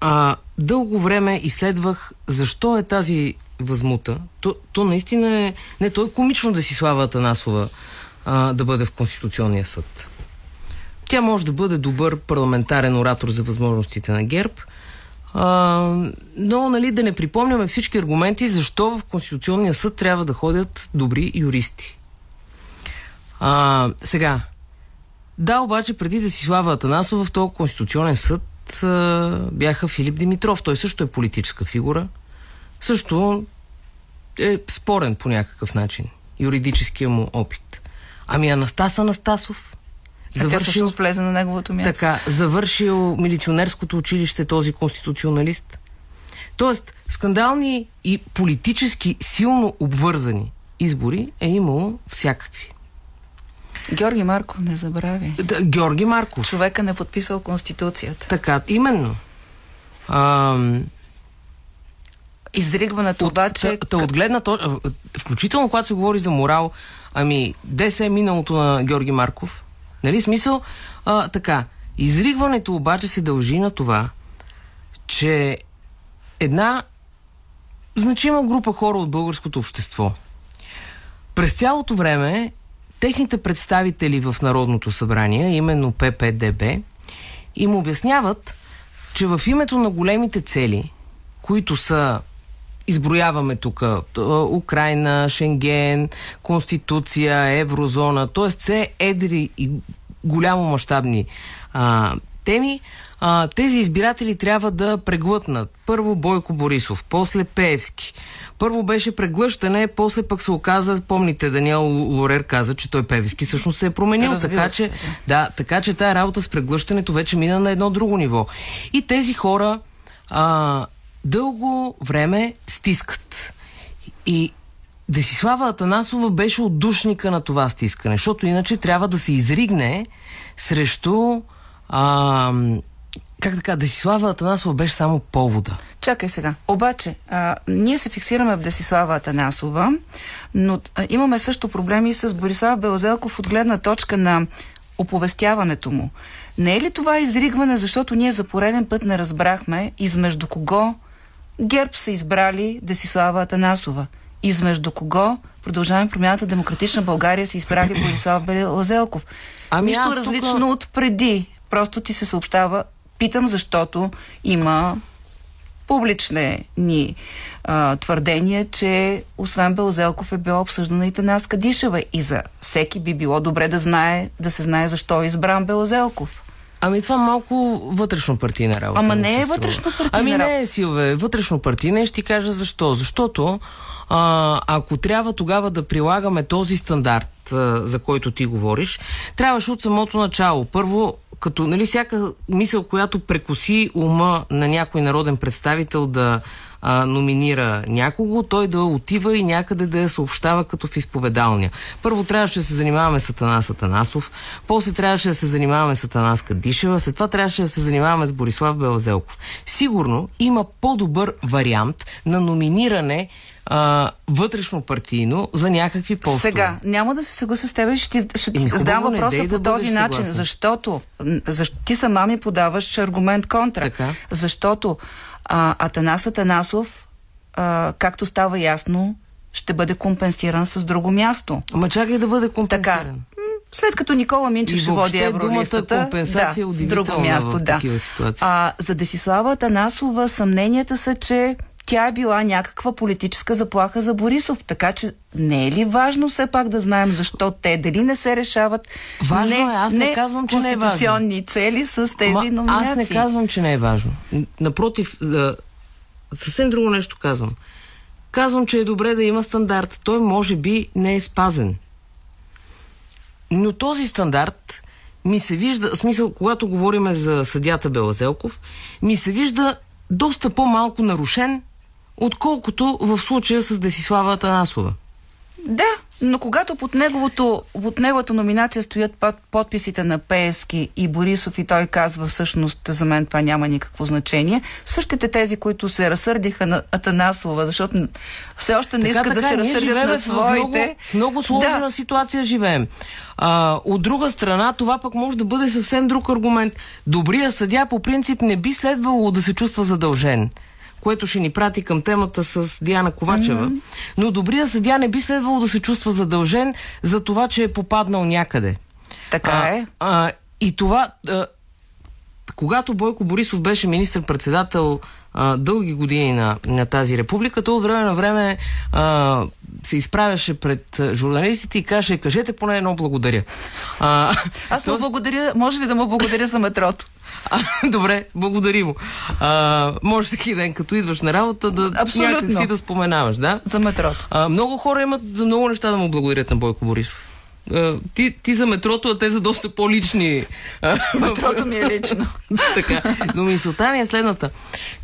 А, дълго време изследвах защо е тази възмута. То, то наистина е... Не, то е комично Десислава Атанасова а, да бъде в Конституционния съд. Тя може да бъде добър парламентарен оратор за възможностите на ГЕРБ, а, но нали, да не припомняме всички аргументи защо в Конституционния съд трябва да ходят добри юристи. А, сега, да, обаче преди Десислава Атанасова в този Конституционен съд бяха Филип Димитров. Той също е политическа фигура. Също е спорен по някакъв начин. Юридическия му опит. Ами Анастас Атанасов завършил... влезе на неговото място. Така, завършил милиционерското училище този конституционалист. Тоест, скандални и политически силно обвързани избори е имало всякакви. Георги Марков, не забрави. Да, Георги Марков. Човека не подписал Конституцията. Така, именно. А, Изригването обаче... Та, от гледна точка, включително когато се говори за морал, ами, десет е миналото на Георги Марков. Нали смисъл? А, така, изригването обаче се дължи на това, че една значима група хора от българското общество през цялото време техните представители в Народното събрание, именно Пе Пе Де Бе, им обясняват, че в името на големите цели, които са, изброяваме тук, Украйна, Шенген, Конституция, Еврозона, т.е. все едри и голямо мащабни а, теми, а, тези избиратели трябва да преглътнат. Първо Бойко Борисов, после Пеевски. Първо беше преглъщане, после пък се оказа, помните, Даниел Лорер каза, че той Пеевски всъщност се е променил. Разбира така, се. Че, да, така че тая работа с преглъщането вече мина на едно друго ниво. И тези хора а, дълго време стискат. И Десислава Атанасова беше отдушника на това стискане, защото иначе трябва да се изригне срещу... А, как така, Десислава Атанасова беше само повода. Чакай сега. Обаче, а, ние се фиксираме в Десислава Атанасова, но а, имаме също проблеми с Борислав Белозелков от гледна точка на оповестяването му. Не е ли това изригване, защото ние за пореден път не разбрахме измежду кого ГЕРБ са избрали Десислава Атанасова? Измежду кого Продължаваме промяната Демократична България са избрали Борислав Белозелков? Ами нищо тук... различно от преди. Просто ти се съобщава. Питам, защото има публични ни а, твърдения, че освен Белозелков е била обсъждана и Танаска Дишева. И за всеки би било добре да знае, да се знае защо е избран Белозелков. Ами това малко вътрешно партийна работа. Ама не е вътрешно партийна работа. Ами не е, Силве, вътрешно партийна и ще ти кажа защо. Защото а, ако трябва тогава да прилагаме този стандарт, а, за който ти говориш, трябваше от самото начало. Първо, като нали, всяка мисъл, която прекоси ума на някой народен представител да а, номинира някого, той да отива и някъде да я съобщава като в изповедалния. Първо трябваше да се занимаваме с Атанас Атанасов, после трябваше да се занимаваме с Атанаска Дишева, след това трябваше да се занимаваме с Борислав Белозелков. Сигурно има по-добър вариант на номиниране Uh, вътрешно партийно за някакви постове. Сега, няма да се съглася с тебе, ще ти задам въпроса по да този начин, съгласна. защото защ... ти сама ми подаваш аргумент контра. Така. Защото а, Атанас Атанасов, а, както става ясно, ще бъде компенсиран с друго място. Ама чакай да бъде компенсиран. Така, след като Никола Минчев ще води евролистата, да, с друго място. Да. А, за Десислава Атанасова съмненията са, че тя е била някаква политическа заплаха за Борисов, така че не е ли важно все пак да знаем защо те, дали не се решават важно не, е, аз не, не казвам, че конституционни не е важно. Цели с тези Ама, номинации? Аз не казвам, че не е важно. Напротив, да, съвсем друго нещо казвам. Казвам, че е добре да има стандарт. Той може би не е спазен. Но този стандарт ми се вижда, в смисъл, когато говорим за съдията Белозелков, ми се вижда доста по-малко нарушен, отколкото в случая с Десислава Атанасова. Да, Но когато под, неговото, под неговата номинация стоят под подписите на Пеевски и Борисов и той казва всъщност за мен това няма никакво значение, същите тези, които се разсърдиха на Атанасова, защото все още не искат да се разсърдят на своите. В много, много сложна да. ситуация живеем. А, от друга страна, това пък може да бъде съвсем друг аргумент. Добрият съдия по принцип не би следвало да се чувства задължен, което ще ни прати към темата с Диана Ковачева, mm-hmm. но добрият съдия не би следвало да се чувства задължен за това, че е попаднал някъде. Така а, е. А, и това, а, когато Бойко Борисов беше министър-председател а, дълги години на, на тази република, то от време на време а, се изправяше пред журналистите и каже, кажете поне едно благодаря. А, Аз му то... благодаря, може ли да му благодаря за метрото? А, добре, благодари му. А, може всеки ден, като идваш на работа, да Абсолютно. някак си да споменаваш, да? За метрото. А, много хора имат за много неща да му благодарят на Бойко Борисов. А, ти, ти за метрото, а те за доста по-лични. Метрото ми е лично. Така. Но мисълта ми е следната,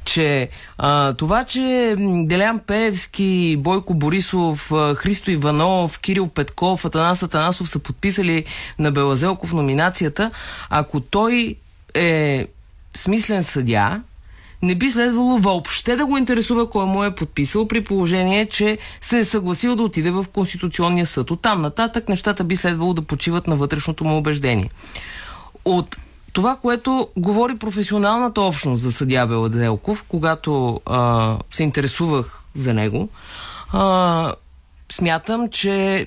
че а, това, че Делян Пеевски, Бойко Борисов, Христо Иванов, Кирил Петков, Атанас Атанасов са подписали на Белозелков номинацията, ако той е смислен съдия, не би следвало въобще да го интересува кой му е подписал, при положение, че се е съгласил да отиде в Конституционния съд. Оттам нататък нещата би следвало да почиват на вътрешното му убеждение. От това, което говори професионалната общност за съдия Белозелков, когато а, се интересувах за него, а, смятам, че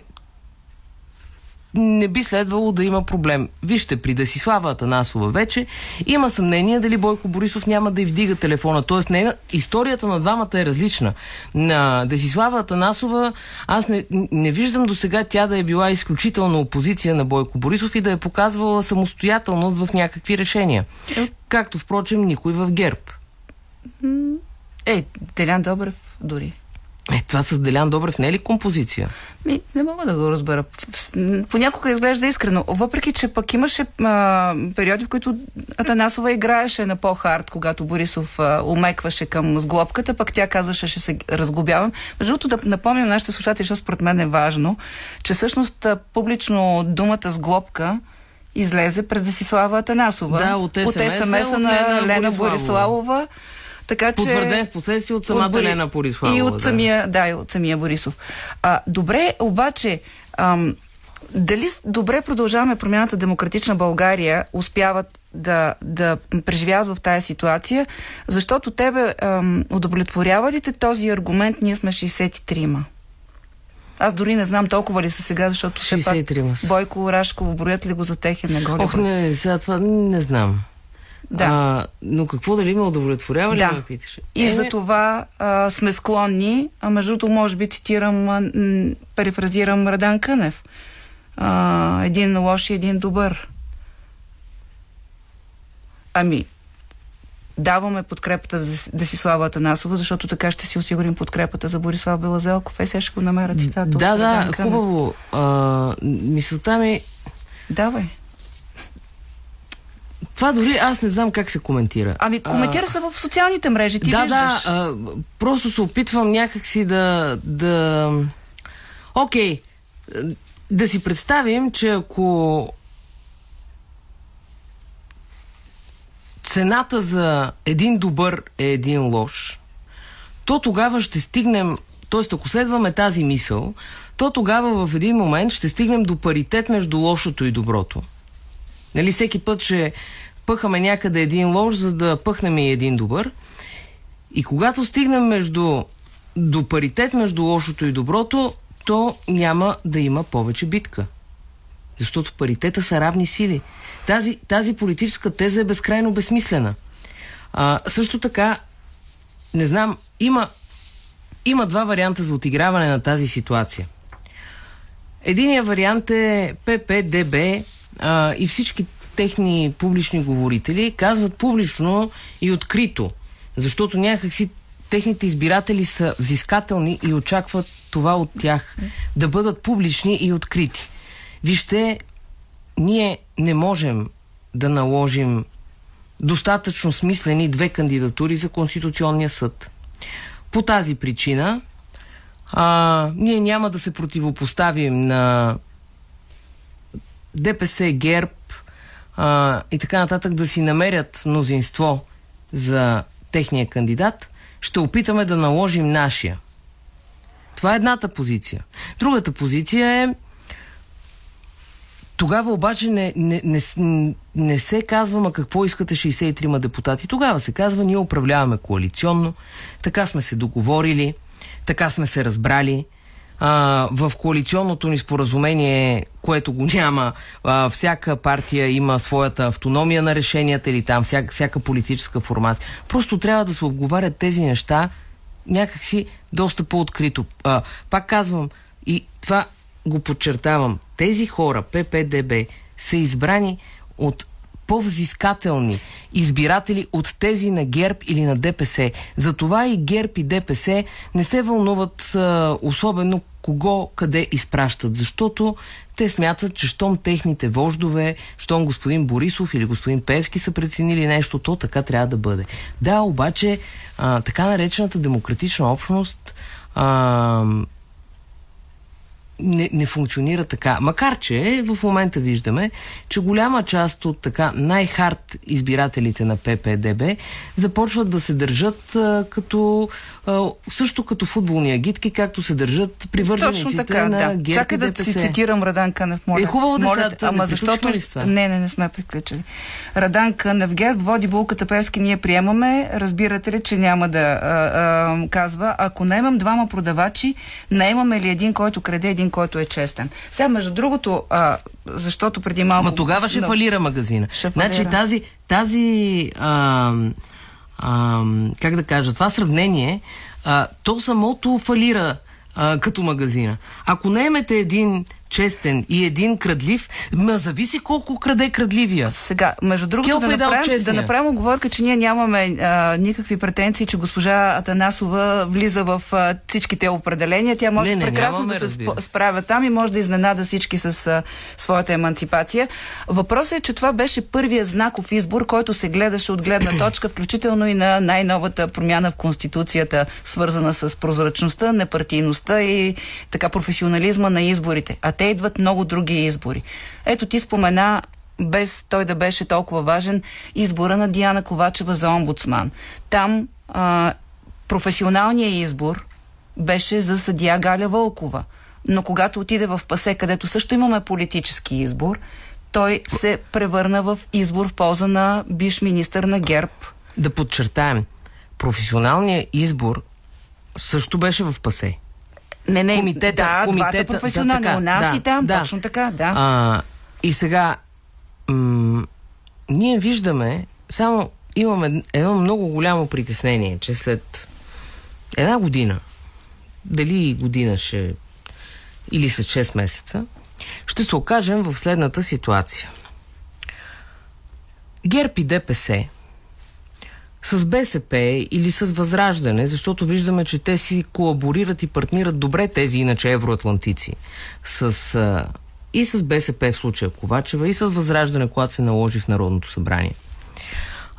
не би следвало да има проблем. Вижте, при Десислава Атанасова вече има съмнение дали Бойко Борисов няма да й вдига телефона. Тоест, не, историята на двамата е различна. На Десислава Атанасова аз не, не виждам до сега тя да е била изключителна опозиция на Бойко Борисов и да е показвала самостоятелност в някакви решения. Както, впрочем, никой в ГЕРБ. Е, Делян Добрев дори. Е, това с Делян Добрев не е ли композиция? Ми, не мога да го разбера. Понякога изглежда искрено. Въпреки, че пък имаше а, периоди, в които Атанасова играеше на по-хард, когато Борисов а, умекваше към сглобката, пък тя казваше, ще се разглобявам. Между другото, да напомням нашите слушатели, защото според мен е важно, че всъщност публично думата сглобка излезе през Десислава Атанасова. Да, от ес ем ес-а на Лена Бориславова. Така, че... Потвърден в последствие от самата Бори... Лена Бориславова. И от самия, да. да, и от самия Борисов. А, добре, обаче, ам, дали добре продължаваме промяната демократична България, успяват да, да преживяват в тази ситуация, защото тебе ам, удовлетворява ли те този аргумент, ние сме шейсет и трима? Аз дори не знам толкова ли са сега, защото все пак Бойко Рашков, броят ли го за техен, не го ли? Ох, не, сега това не знам. Да. А, но какво дали ме удовлетворява, да. ли ме питаш? И е, за това а, сме склонни, а между другото, може би цитирам, а, м, перифразирам Радан Кънев. А, един лош и един добър. Ами, даваме подкрепата за Десислава Атанасова, защото така ще си осигурим подкрепата за Борислав Белозелков. Е, сега ще го намеря цитата. Да, да, хубаво. А, мисълта ми... Давай. Това дори аз не знам как се коментира. Ами коментира а, се в социалните мрежи, ти да, виждаш. Да, а, просто се опитвам някакси да... да... Окей, okay. да си представим, че ако цената за един добър е един лош, то тогава ще стигнем... Тоест, ако следваме тази мисъл, то тогава в един момент ще стигнем до паритет между лошото и доброто. Нали, всеки път ще пъхаме някъде един лош, за да пъхнем и един добър. И когато стигнем между, до паритет между лошото и доброто, то няма да има повече битка. Защото паритета са равни сили. Тази, тази политическа теза е безкрайно безсмислена. А, също така, не знам, има, има два варианта за отиграване на тази ситуация. Единият вариант е Пе Пе Де Бе, Uh, и всички техни публични говорители казват публично и открито, защото някакси техните избиратели са взискателни и очакват това от тях, да бъдат публични и открити. Вижте, ние не можем да наложим достатъчно смислени две кандидатури за Конституционния съд. По тази причина А, ние няма да се противопоставим на ДПС, ГЕРБ а, и така нататък да си намерят мнозинство за техния кандидат. Ще опитаме да наложим нашия. Това е едната позиция. Другата позиция е тогава обаче не, не, не, не се казва, ма какво искате шейсет и трима депутати. Тогава се казва, ние управляваме коалиционно, така сме се договорили, така сме се разбрали. А, в коалиционното ни споразумение, което го няма, а, всяка партия има своята автономия на решенията или там, всяка, всяка политическа формация. Просто трябва да се обговарят тези неща някакси доста по-открито. А, пак казвам, и това го подчертавам, тези хора, ППДБ, са избрани от по-взискателни избиратели от тези на ГЕРБ или на ДПС. Затова и ГЕРБ и ДПС не се вълнуват а, особено кого къде изпращат, защото те смятат, че щом техните вождове, щом господин Борисов или господин Пеевски са преценили нещо, то така трябва да бъде. Да, обаче а, така наречената демократична общност а, Не, не функционира така. Макар че в момента виждаме, че голяма част от така най-хард избирателите на ППДБ започват да се държат а, като а, също като футболни агитки, както се държат привържениците така, на да. ГЕРБ. Чакай да ДПС. Си цитирам Радан Кънев. Моля, е хубаво да се ама защото не, не, не сме приключили. Радан Кънев, ГЕРБ води булката Пеевски, ние приемаме. Разбирате ли, че няма да а, а, казва, ако наемам двама продавачи, наемаме ли един, който краде, един който е честен. Сега, между другото, а, защото преди малко... Ма тогава ще фалира магазина. Ще фалира. Значи тази... тази а, а, как да кажа? Това сравнение, а, то самото фалира а, като магазина. Ако наемете един честен и един крадлив, ма зависи колко краде крадливия. Сега, между другото, да направим, да направим оговорка, че ние нямаме а, никакви претенции, че госпожа Атанасова влиза в а, всичките определения. Тя може не, не, прекрасно да се справя там и може да изненада всички с а, своята еманципация. Въпросът е, че това беше първия знаков избор, който се гледаше от гледна точка, включително и на най-новата промяна в Конституцията, свързана с прозрачността, непартийността и така професионализма на изборите. А те идват много други избори. Ето ти спомена, без той да беше толкова важен, избора на Диана Ковачева за омбудсман. Там а, професионалният избор беше за съдия Галя Вълкова. Но когато отиде в ПАСЕ, където също имаме политически избор, той се превърна в избор в полза на бивш министър на ГЕРБ. Да подчертаем, професионалният избор също беше в ПАСЕ. Не, не, комитета, да, комитета, двата професионални, да, у нас да, и там, да, точно така, да. А, и сега, м- ние виждаме, само имаме едно много голямо притеснение, че след една година, дали година ще, или след шест месеца, ще се окажем в следната ситуация. ГЕРБ и ДПС с БСП или с Възраждане, защото виждаме, че те си колаборират и партнират добре тези иначе евроатлантици. С, а, и с БСП в случая Ковачева, и с Възраждане, когато се наложи в Народното събрание.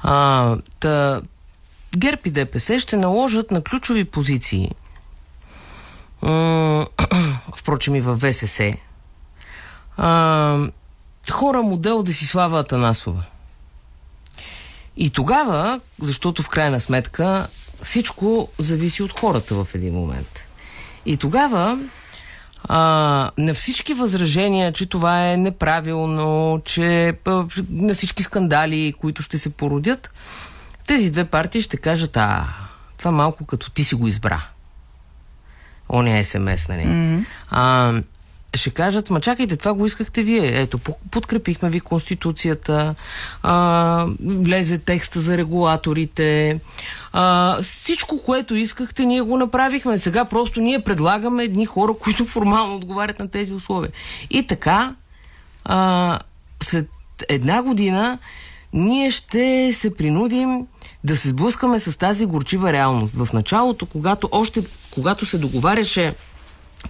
А, та, ГЕРБ и ДПС ще наложат на ключови позиции. М- впрочем и във ВСС. А, хора модел Десислава Атанасова. И тогава, защото в крайна сметка всичко зависи от хората в един момент. И тогава а, на всички възражения, че това е неправилно, че а, на всички скандали, които ще се породят, тези две партии ще кажат, а, това малко като ти си го избра. Оня е СМС, нали? Mm-hmm. А, ще кажат, ма чакайте, това го искахте вие. Ето, подкрепихме ви Конституцията, а, влезе текста за регулаторите, а, всичко, което искахте, ние го направихме. Сега просто ние предлагаме едни хора, които формално отговарят на тези условия. И така, а, след една година ние ще се принудим да се сблъскаме с тази горчива реалност. В началото, когато още когато се договаряше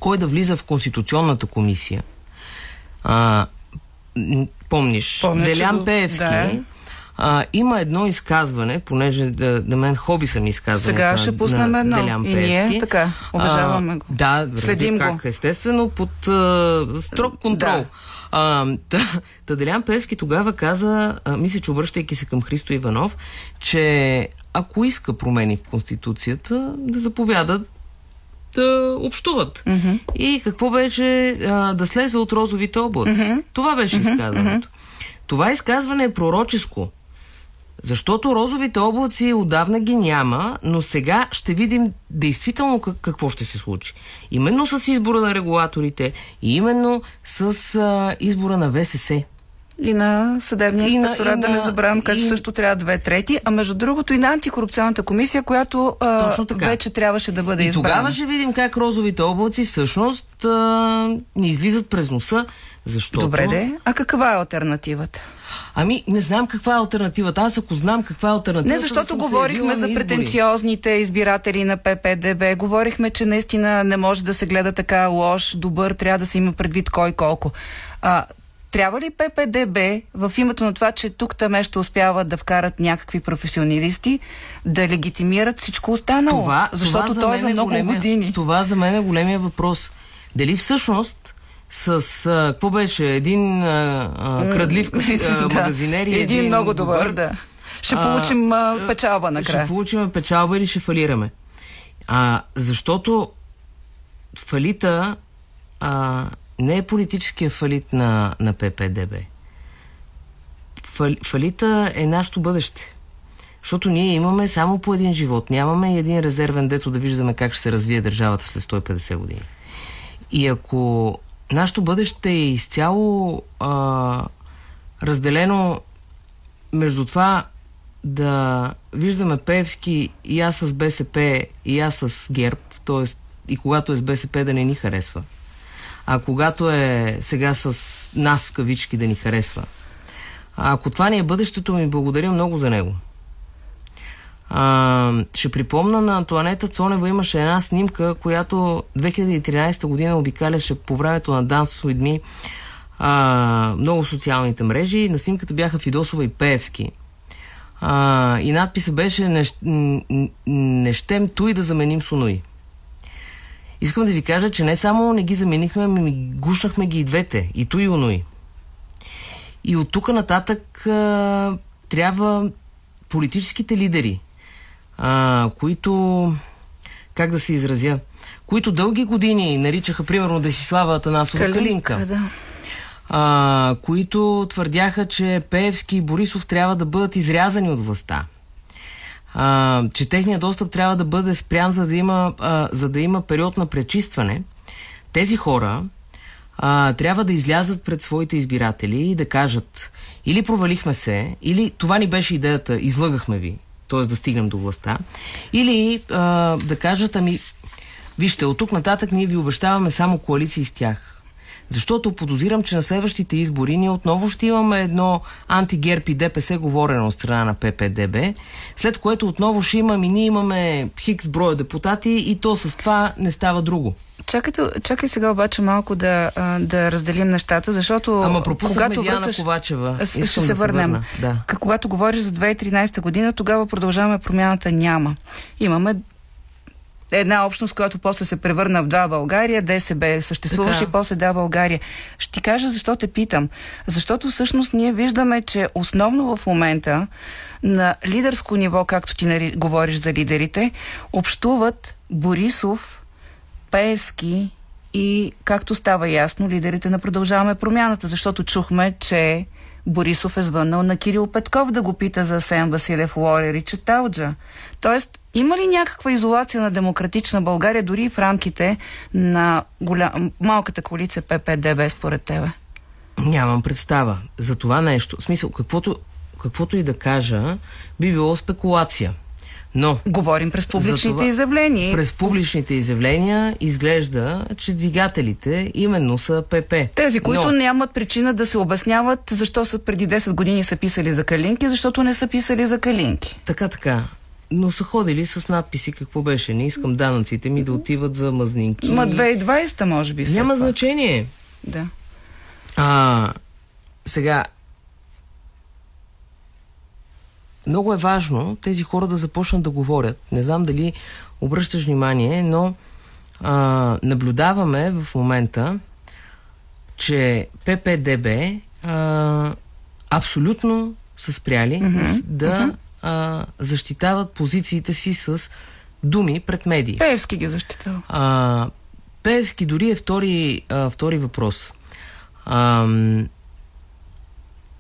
кой да влиза в Конституционната комисия. А, помниш, Помня, Делян Пеевски да. А, има едно изказване, понеже да, да мен хоби съм изказване. Сега ще пуснем едно. Делян Пеевски. И ние така, уважаваме го. Да, следим как, го. Естествено, под а, строг контрол. Да. А, та, та Делян Пеевски тогава каза, а, мисля, че обръщайки се към Христо Иванов, че ако иска промени в Конституцията, да заповядат да общуват. Mm-hmm. И какво беше а, да слезе от розовите облаци. Mm-hmm. Това беше mm-hmm. изказването. Това изказване е пророческо, защото розовите облаци отдавна ги няма, но сега ще видим действително какво ще се случи. Именно с избора на регулаторите и именно с а, избора на ВСС. И на съдебния инспекторат, да не забравям, къде и... също трябва две трети, а между другото и на антикорупционната комисия, която а, вече трябваше да бъде и избрана. И тогава ще видим как розовите облаци всъщност а, ни излизат през носа, защото... Добре де, а каква е алтернативата? Ами, не знам каква е алтернативата. Аз ако знам каква е алтернативата... Не, защото да говорихме за претенциозните избиратели на ППДБ. Говорихме, че наистина не може да се гледа така лош, добър, трябва да се има предвид кой колко. А... Трябва ли ППДБ в името на това, че тук там ще успяват да вкарат някакви професионалисти, да легитимират всичко останало? Това, защото това за той е за много големия, години. Това за мен е големия въпрос. Дали всъщност с... Какво беше? Един а, крадлив магазинер и един много добър, да. Ще получим а, печалба накрая. Ще получим печалба или ще фалираме? А, защото фалита... А, не е политическия фалит на, на ППДБ. Фали, фалита е нашето бъдеще. Защото ние имаме само по един живот. Нямаме един резервен, дето да виждаме как ще се развие държавата след сто и петдесет години. И ако нашето бъдеще е изцяло а, разделено между това да виждаме Пеевски и аз с БСП и аз с ГЕРБ, т.е. и когато е с БСП да не ни харесва, а когато е сега с нас в кавички да ни харесва. А ако това не е бъдещето, ми благодаря много за него. А, ще припомна на Антоанета Цонева, имаше една снимка, която две хиляди и тринадесета година обикаляше по времето на Дансови дни а, много социалните мрежи. На снимката бяха Фидосова и Пеевски. А, и надписа беше не, не щем туй да заменим Сунуи. Искам да ви кажа, че не само не ги заменихме, ами гушнахме ги и двете. И ту и онуи. И от тук нататък а, трябва политическите лидери, а, които, как да се изразя, които дълги години наричаха, примерно, Десислава Атанасова Калинка, Калинка да. а, които твърдяха, че Пеевски и Борисов трябва да бъдат изрязани от властта. А, че техният достъп трябва да бъде спрян, за да има, а, за да има период на пречистване, тези хора а, трябва да излязат пред своите избиратели и да кажат или провалихме се, или това ни беше идеята, излъгахме ви, т.е. да стигнем до властта, или а, да кажат, ами вижте, от тук нататък ние ви обещаваме само коалиции с тях. Защото подозирам, че на следващите избори ние отново ще имаме едно анти-ГЕРБ и ДПС говорено от страна на ППДБ, след което отново ще имаме, ние имаме хикс броя депутати и то с това не става друго. Чакайте, чакай сега обаче малко да, да разделим нещата, защото... Ама пропуснахме Диана върцаш, Ковачева. Ще да се върнем. Върна, да. Когато говориш за две хиляди и тринадесета година, тогава Продължаваме промяната няма. Имаме една общност, която после се превърна в два България, ДСБ съществуваше така. И после да България. Ще ти кажа защо те питам. Защото всъщност ние виждаме, че основно в момента на лидерско ниво, както ти нари... говориш за лидерите, общуват Борисов, Пеевски и, както става ясно, лидерите на Продължаваме промяната, защото чухме, че Борисов е звъннал на Кирил Петков да го пита за Асен Василев, Лорер и Чаталджа. Тоест, има ли някаква изолация на демократична България, дори в рамките на голям... малката коалиция ППДБ, според тебе? Нямам представа за това нещо. В смисъл, каквото, каквото и да кажа, би било спекулация. Но... Говорим през публичните това, изявления. През публичните изявления изглежда, че двигателите именно са ПП. Тези, които Но... нямат причина да се обясняват защо са преди десет години са писали за Калинки, защото не са писали за Калинки. Така, така. Но са ходили с надписи, какво беше. Не искам данъците ми да отиват за мазнинки. Ма две хиляди и двадесета може би. Няма това. Значение. Да. А, сега, много е важно тези хора да започнат да говорят. Не знам дали обръщаш внимание, но а, наблюдаваме в момента, че ППДБ а, абсолютно са спряли mm-hmm. да а, защитават позициите си с думи пред медии. Пеевски ги защитава. А, Пеевски дори е втори, а, втори въпрос. А,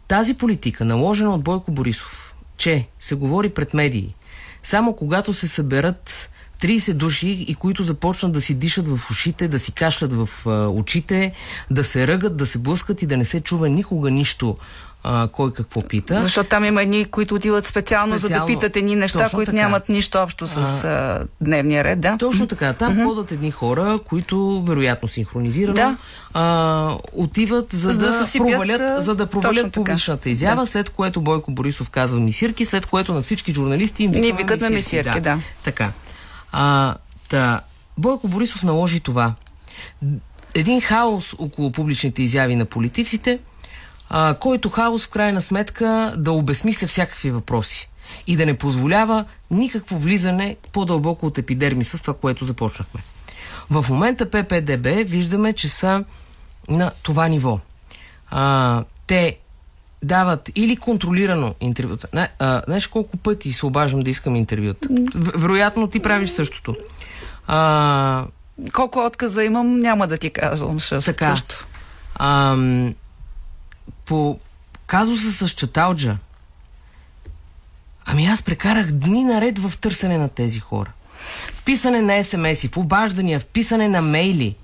тази политика, наложена от Бойко Борисов, че се говори пред медии, само когато се съберат трийсет души и които започнат да си дишат в ушите, да си кашлят в а, очите, да се ръгат, да се блъскат и да не се чува никога нищо а, кой какво пита. Защото там има едни, които отиват специално, специално... за да питат едни неща, точно които така. Нямат нищо общо с а, дневния ред. Да? Точно така. Там mm-hmm. ходят едни хора, които вероятно синхронизирано да. а, отиват за, за да, да съсипят, провалят, за да провалят публичната изява, да. След което Бойко Борисов казва мисирки, след което на всички журналисти им викат на мисирки. Да. Да. Така. А, та, Бойко Борисов наложи това. Един хаос около публичните изяви на политиците, а, който хаос в крайна сметка да обезмисля всякакви въпроси и да не позволява никакво влизане по-дълбоко от епидермиса с това, което започнахме. В момента ППДБ виждаме, че са на това ниво. А, те дават или контролирано интервюта. Не, а, знаеш колко пъти се обаждам да искам интервюта? Вероятно ти правиш същото. А, колко отказа имам, няма да ти казвам също. Така. Също. А, по казуса с Чаталджа, ами аз прекарах дни наред в търсене на тези хора. Вписане на ес ем ес-и, в обаждания, вписане на мейли.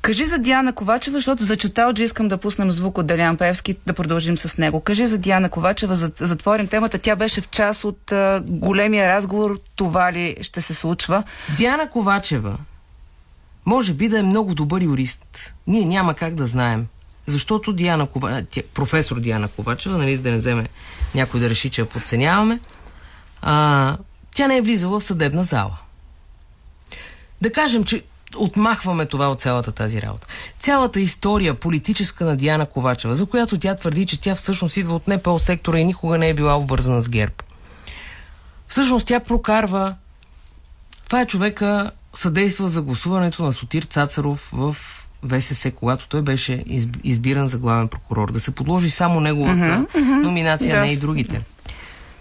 Кажи за Диана Ковачева, защото за Чаталджа искам да пуснем звук от Делян Пеевски, да продължим с него. Кажи за Диана Ковачева, затворим темата. Тя беше в част от а, големия разговор. Това ли ще се случва? Диана Ковачева може би да е много добър юрист. Ние няма как да знаем. Защото Диана Кова... Тя, професор Диана Ковачева, нали, за да не вземе някой да реши, че я подценяваме, а, тя не е влизала в съдебна зала. Да кажем, че отмахваме това от цялата тази работа. Цялата история политическа на Диана Ковачева, за която тя твърди, че тя всъщност идва от НПО сектора и никога не е била обвързана с ГЕРБ. Всъщност тя прокарва... Това е човека, съдейства за гласуването на Сотир Цацаров в ВСС, когато той беше избиран за главен прокурор. Да се подложи само неговата uh-huh, uh-huh. номинация, yes. не и другите.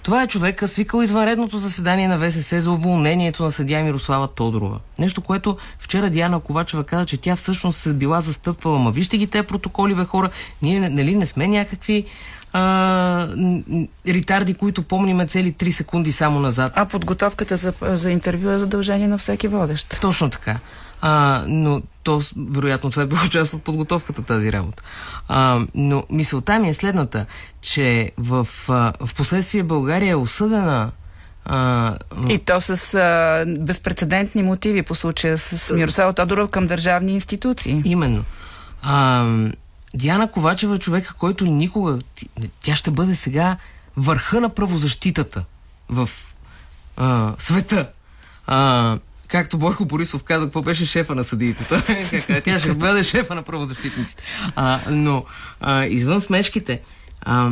Това е човека, свикал извънредното заседание на ВСС за уволнението на съдия Мирослава Тодорова. Нещо, което вчера Диана Ковачева каза, че тя всъщност се била застъпвала. Ма вижте ги те протоколи, бе хора. Ние, нали, не сме някакви а, ритарди, които помниме цели три секунди само назад. А подготовката за, за интервю е задължение на всеки водещ. Точно така. А, но то, вероятно, това е било част от подготовката, тази работа. А, но мисълта ми е следната, че в, в последствие България е осъдена а, и то с а, безпрецедентни мотиви по случая с Мирослава Тодоров към държавни институции. Именно. А, Диана Ковачева е човека, който никога... Тя ще бъде сега върха на правозащитата в а, света. А, Както Бойко Борисов каза, какво беше шефа на съдиите. Тя ще бъде шефа на правозащитниците. А, но а, извън смешките, а,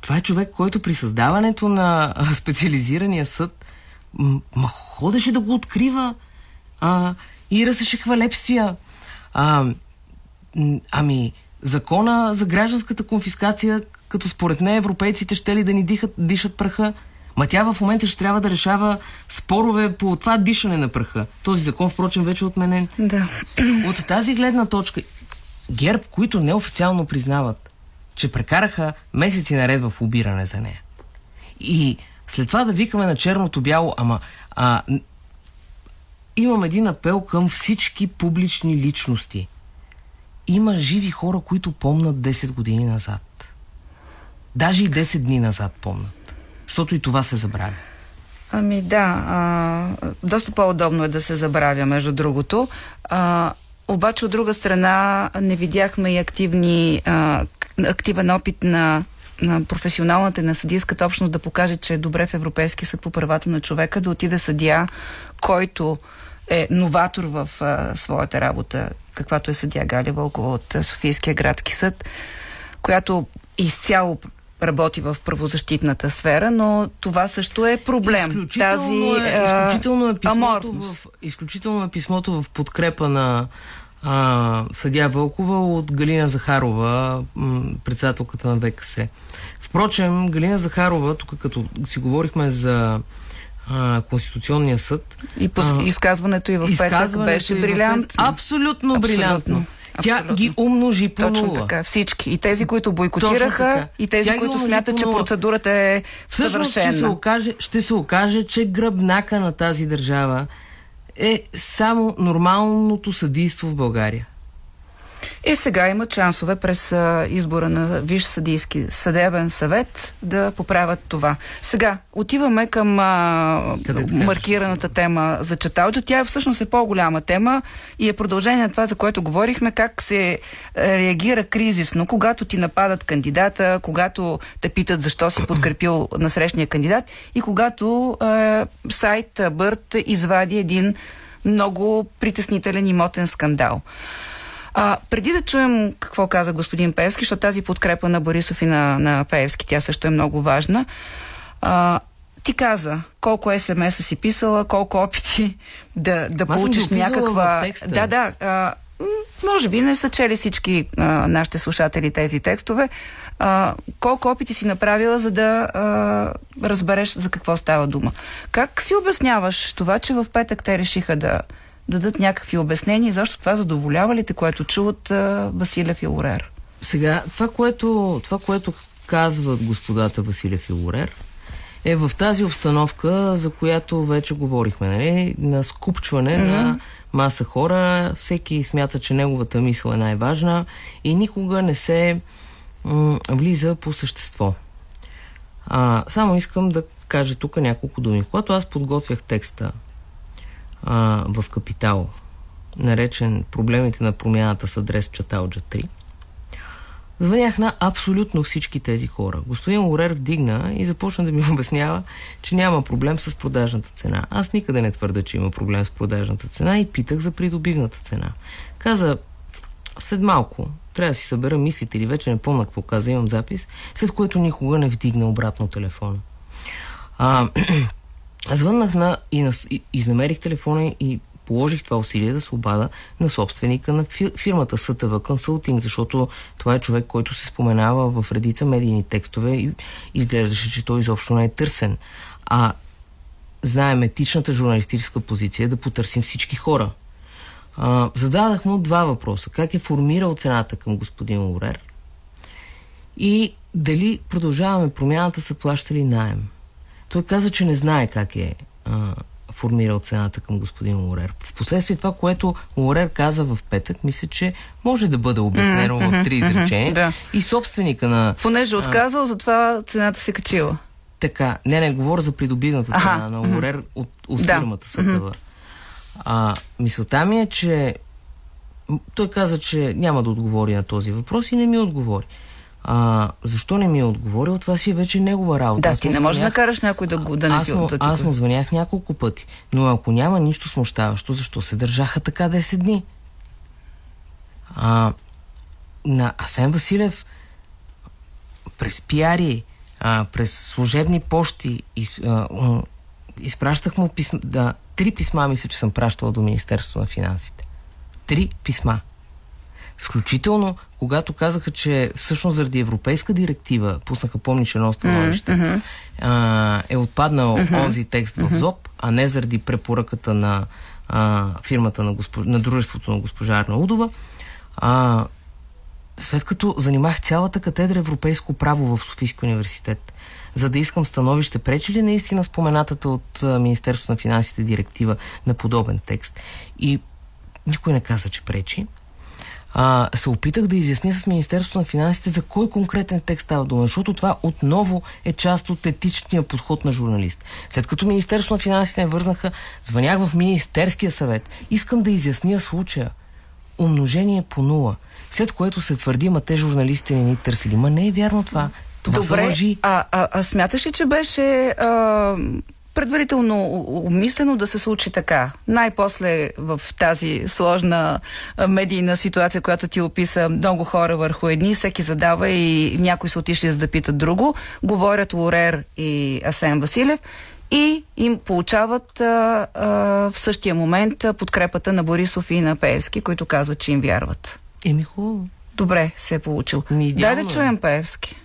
това е човек, който при създаването на специализирания съд м- ходеше да го открива а, и разеше хвалебствия. А, ами, закона за гражданската конфискация, като според нея европейците ще ли да ни дихат, дишат праха, ма тя в момента ще трябва да решава спорове по това дишане на праха. Този закон, впрочем, вече е отменен. Да. От тази гледна точка, ГЕРБ, които неофициално признават, че прекараха месеци наред в обиране за нея. И след това да викаме на черното бяло, ама а, имам един апел към всички публични личности. Има живи хора, които помнат десет години назад. Даже и десет дни назад помнат. Защото и това се забравя. Ами да, а, доста по-удобно е да се забравя, между другото. А, обаче от друга страна не видяхме и активни, а, активен опит на, на професионалната и на съдийската общност да покаже, че е добре в Европейския съд по правата на човека да отиде съдия, който е новатор в а, своята работа, каквато е съдия Галя Вълкова от Софийския градски съд, която изцяло работи в правозащитната сфера, но това също е проблем. Изключително, Тази, е, изключително, е, писмото в, изключително е писмото в подкрепа на а, съдия Вълкова от Галина Захарова, председателката на ВКС. Впрочем, Галина Захарова, тук като си говорихме за а, Конституционния съд... И по, а, изказването и в петък беше брилянтно. Пет... Абсолютно, Абсолютно брилянтно. Тя Абсолютно. ги умножи по нула. Точно така. Всички. И тези, които бойкотираха, и тези, Тя които смятат, че процедурата е съвършена. Всъщност ще се окаже, ще се окаже, че гръбнака на тази държава е само нормалното съдийство в България. И сега има шансове през а, избора на Висш съдийски съдебен съвет да поправят това. Сега отиваме към а, маркираната тема за Чаталджа. Тя е всъщност е по-голяма тема и е продължение на това, за което говорихме, как се реагира кризисно, когато ти нападат кандидата, когато те питат защо си подкрепил насрещния кандидат и когато а, сайт Бърт извади един много притеснителен имотен скандал. А, преди да чуем какво каза господин Пеевски, защото тази подкрепа на Борисов и на, на Пеевски, тя също е много важна. А, ти каза колко ес ем ес-а си писала, колко опити да, да получиш някаква... Да, да. А, може би не са чели всички а, нашите слушатели тези текстове. А, колко опити си направила, за да а, разбереш за какво става дума. Как си обясняваш това, че в петък те решиха да... дадат някакви обяснения, защо това задоволява ли те, което чуват а, Василев и Лорер? Сега, това което, това, което казват господата Василев и Лорер, е в тази обстановка, за която вече говорихме, нали? На скупчване mm-hmm. на маса хора, всеки смята, че неговата мисъл е най-важна и никога не се м- влиза по същество. А, само искам да кажа тук няколко думи. Когато аз подготвях текста А, в Капитал, наречен "Проблемите на промяната с адрес Чаталджа три", звънях на абсолютно всички тези хора. Господин Лорер вдигна и започна да ми обяснява, че няма проблем с продажната цена. Аз никъде не твърда, че има проблем с продажната цена и питах за придобивната цена. Каза, след малко, трябва да си събера мислите или вече не помня какво каза, имам запис, след което никога не вдигна обратно телефона. А... Звъннах на, и, на, и изнамерих телефона и положих това усилие да се обада на собственика на фирмата Съ Т В Консултинг, защото това е човек, който се споменава в редица медийни текстове и изглеждаше, че той изобщо не е търсен. А знаем, етичната журналистическа позиция е да потърсим всички хора. А, зададах му два въпроса. Как е формирал цената към господин Лорер и дали "Продължаваме промяната" са плащали наем. Той каза, че не знае как е а, формирал цената към господин Лорер. Впоследствие това, което Лорер каза в петък, мисля, че може да бъде обяснено mm-hmm, в три изречения. Mm-hmm, да. И собственика на... Понеже отказал, а, затова цената се качила. Така. Не, не, говоря за придобивната цена Аха, на Лорер mm-hmm. от, от фирмата да. Съ Т В. Mm-hmm. Мисълта ми е, че той каза, че няма да отговори на този въпрос и не ми отговори. А, защо не ми е отговорил? Това си е вече негова работа. Да, аз ти не можеш да накараш някой да го да не ти отдадат. Аз му звънях няколко пъти, но ако няма нищо смущаващо, защо се държаха така десет дни? А, на Асен Василев през пиари, а, през служебни пощи из, а, изпращах му писма, да, три писма мисля, че съм пращала до Министерството на финансите. Три писма. Включително, когато казаха, че всъщност заради европейска директива, пуснаха, помниш, едно становище, mm-hmm. а, е отпаднал mm-hmm. онзи текст в ЗОП, а не заради препоръката на а, фирмата на, госпож... на дружеството на госпожа Арнаудова. А, след като занимах цялата катедра европейско право в Софийския университет, за да искам становище, пречи ли наистина споменатата от Министерството на финансите директива на подобен текст. И никой не каза, че пречи. А, се опитах да изясня с Министерството на финансите за кой конкретен текст става дума, защото това отново е част от етичния подход на журналист. След като Министерството на финансите не вързнаха, звънях в Министерския съвет. Искам да изясня случая. Умножение по нула. След което се твърди, ма те журналистите не ни търсили. Ма не е вярно това. Това са лъжи. Добре, а, а, а смяташ ли, че беше... А... предварително умислено да се случи така? Най-после в тази сложна медийна ситуация, която ти описа, много хора върху едни, всеки задава и някои са отишли за да питат друго, говорят Лорер и Асен Василев и им получават а, а, в същия момент подкрепата на Борисов и на Пеевски, които казват, че им вярват. Еми хубаво. Добре се е получил. Дай да чуем Пеевски.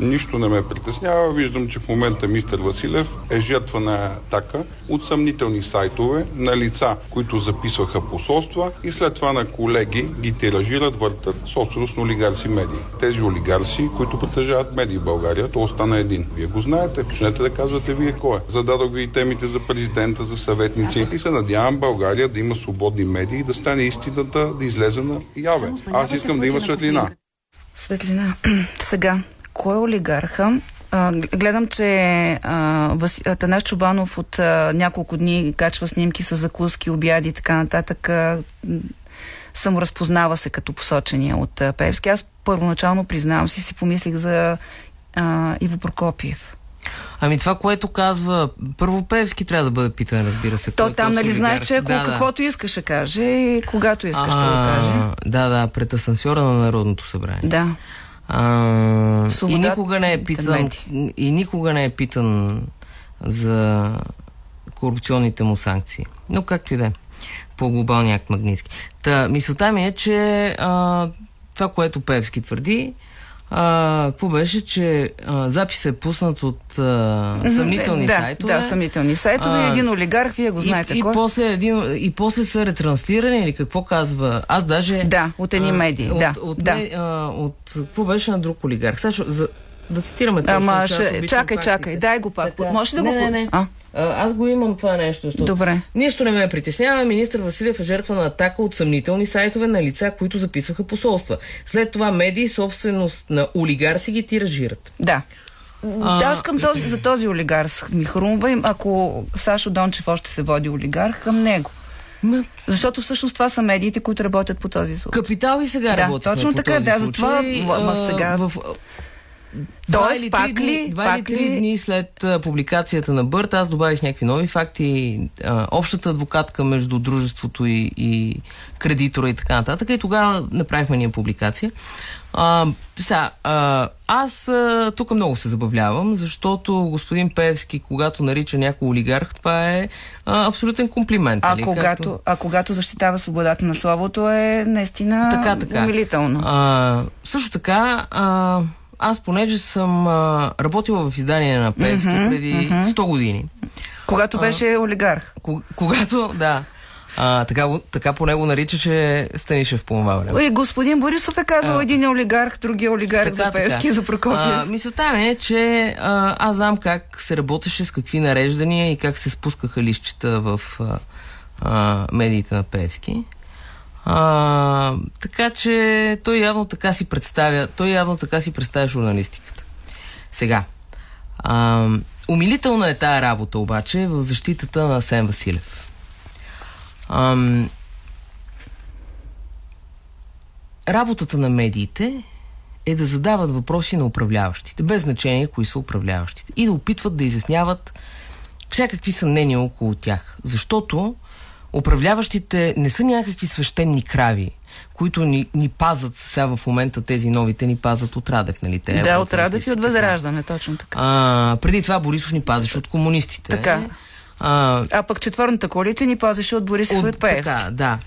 Нищо не ме притеснява. Виждам, че в момента мистер Василев е жертва на атака от съмнителни сайтове на лица, които записваха посолства и след това на колеги ги тиражират, въртат собственост на олигарси медии. Тези олигарси, които притежават медии в България, то остана един. Вие го знаете, почнете да казвате вие кой е. Зададох ви и темите за президента, за съветници и се надявам България да има свободни медии и да стане истината да излезе на яве. Аз искам да има светлина. Светлина. Сега. Кой е олигарха? А, гледам, че Атанас Чобанов от а, няколко дни качва снимки с закуски, обяди и така нататък. А, саморазпознава се като посочения от а, Пеевски. Аз първоначално, признавам си, си помислих за а, Иво Прокопиев. Ами това, което казва... Първо Пеевски трябва да бъде питан, разбира се. То там, нали знаеш, че ако да, каквото да. искаш да каже и когато искаш а, да го каже. Да, да, пред асансьора на Народното събрание. Да. А, и никога не е питан, и никога не е питан за корупционните му санкции. Но както и да е, по глобалния акт Магнитски. Та, мисълта ми е, че а, това, което Пеевски твърди, а, какво беше, че а, запис е пуснат от а, съмнителни да, сайтове. Да, съмнителни сайтове. А, един олигарх, вие го знаете и, кой. И после, един, и после са ретранслирани или какво казва? Аз даже... Да, от едни медии. От, да, от, да. От, а, от какво беше на друг олигарх? Сега, за, да цитираме точно. Ама, ще, чакай, чакай, чакай, дай го пак. Така, може да не, го... Не, не. А? Аз го имам това нещо, защото Добре. нищо не ме притеснява. Министър Василев е жертва на атака от съмнителни сайтове на лица, които записваха посолства. След това медии, собственост на олигарси ги тиражират. Да. А... Аз към този, за този олигарх ми хрумва им, ако Сашо Дончев още се води олигарх, към него. Защото всъщност това са медиите, които работят по този случай. Капитал и сега да, работят. Точно така, да, затова сега... В... Два или три дни, ли... дни след а, публикацията на Бърт, аз добавих някакви нови факти, а, общата адвокатка между дружеството и, и кредитора и така нататък. И тогава направихме ние публикация. А, сега, а, аз а, тук много се забавлявам, защото господин Пеевски, когато нарича някой олигарх, това е а, абсолютен комплимент. А, ли, когато, като... а когато защитава свободата на словото е наистина така, така. умилително. А, също така... А, Аз понеже съм а, работила в издание на Пеевски mm-hmm, преди mm-hmm. сто години. Когато а, беше олигарх. Ког, когато, да. А, така, така по него наричаше Станишев по това време. Господин Борисов е казал а, един олигарх, другия олигарх така, за Пеевски, за Прокопиев. Мисълта ми е, че а, аз знам как се работеше, с какви нареждания и как се спускаха листчета в а, а, медиите на Пеевски. А, така че той явно така си представя, той явно така си представя журналистиката. Сега, а, умилителна е тая работа обаче в защитата на Асен Василев. А, работата на медиите е да задават въпроси на управляващите, без значение кои са управляващите, и да опитват да изясняват всякакви съмнения около тях. Защото управляващите не са някакви свещени крави, които ни, ни пазат сега в момента, тези новите ни пазат от Радев, нали? Те, да, от Радев и от Възраждане, точно така. А, преди това Борисов ни пазеше от комунистите. Така. А, а пък четвърната коалиция ни пазеше от Борисов и от Пеевски. Така, да.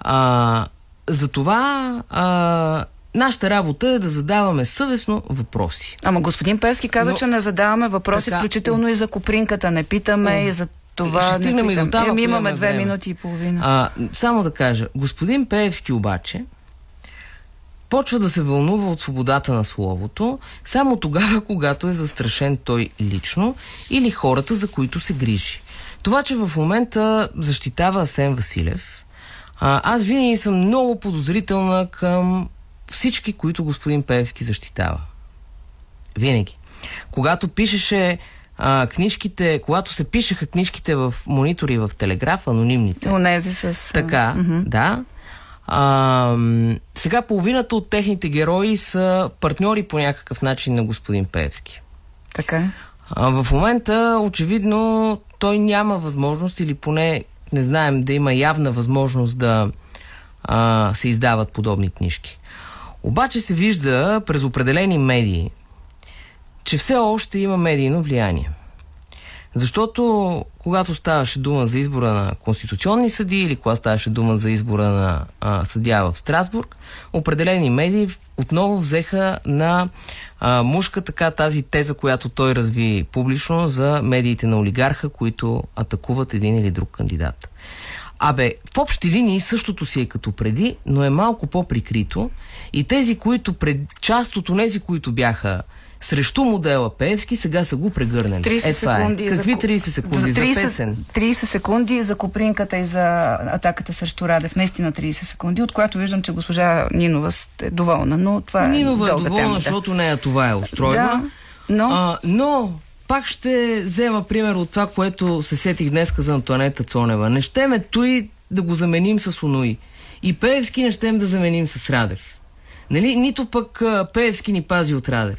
А, затова а, нашата работа е да задаваме съвестно въпроси. Ама господин Пеевски каза, Но, че не задаваме въпроси, така, включително и за Копринката. Не питаме um, и за Това ще стигнем и до там. Еми, имаме две минути и половина. А, само да кажа, господин Пеевски обаче почва да се вълнува от свободата на словото само тогава, когато е застрашен той лично или хората, за които се грижи. Това, че в момента защитава Асен Василев, а, аз винаги съм много подозрителна към всички, които господин Пеевски защитава. Винаги. Когато пишеше А, книжките, когато се пишеха книжките в Монитори и в Телеграф, анонимните. Онези с... Така, mm-hmm. да. А, сега половината от техните герои са партньори по някакъв начин на господин Пеевски. Така е. А в момента, очевидно, той няма възможност или поне не знаем да има явна възможност да а, се издават подобни книжки. Обаче се вижда през определени медии, че все още има медийно влияние. Защото когато ставаше дума за избора на конституционни съдии или когато ставаше дума за избора на а, съдия в Страсбург, определени медии отново взеха на а, мушка така тази теза, която той разви публично за медиите на олигарха, които атакуват един или друг кандидат. Абе, в общи линии същото си е като преди, но е малко по-прикрито и тези, които пред... част от онези, които бяха срещу модела Пеевски, сега са го прегърнали. трийсет е, секунди е. Какви трийсет секунди за, трийсет, за песен? трийсет секунди за Копринката и за атаката срещу Радев. Наистина трийсет секунди, от която виждам, че госпожа Нинова е доволна. Но това Нинова е, е доволна, тема, защото да. нея това е устроена. Да, но... А, но пак ще взема пример от това, което се сетих днеска за Антоанета Цонева. Не щеме той да го заменим с онуи. И Пеевски не щем да заменим с Радев. Нали? Нито пък Пеевски ни пази от Радев.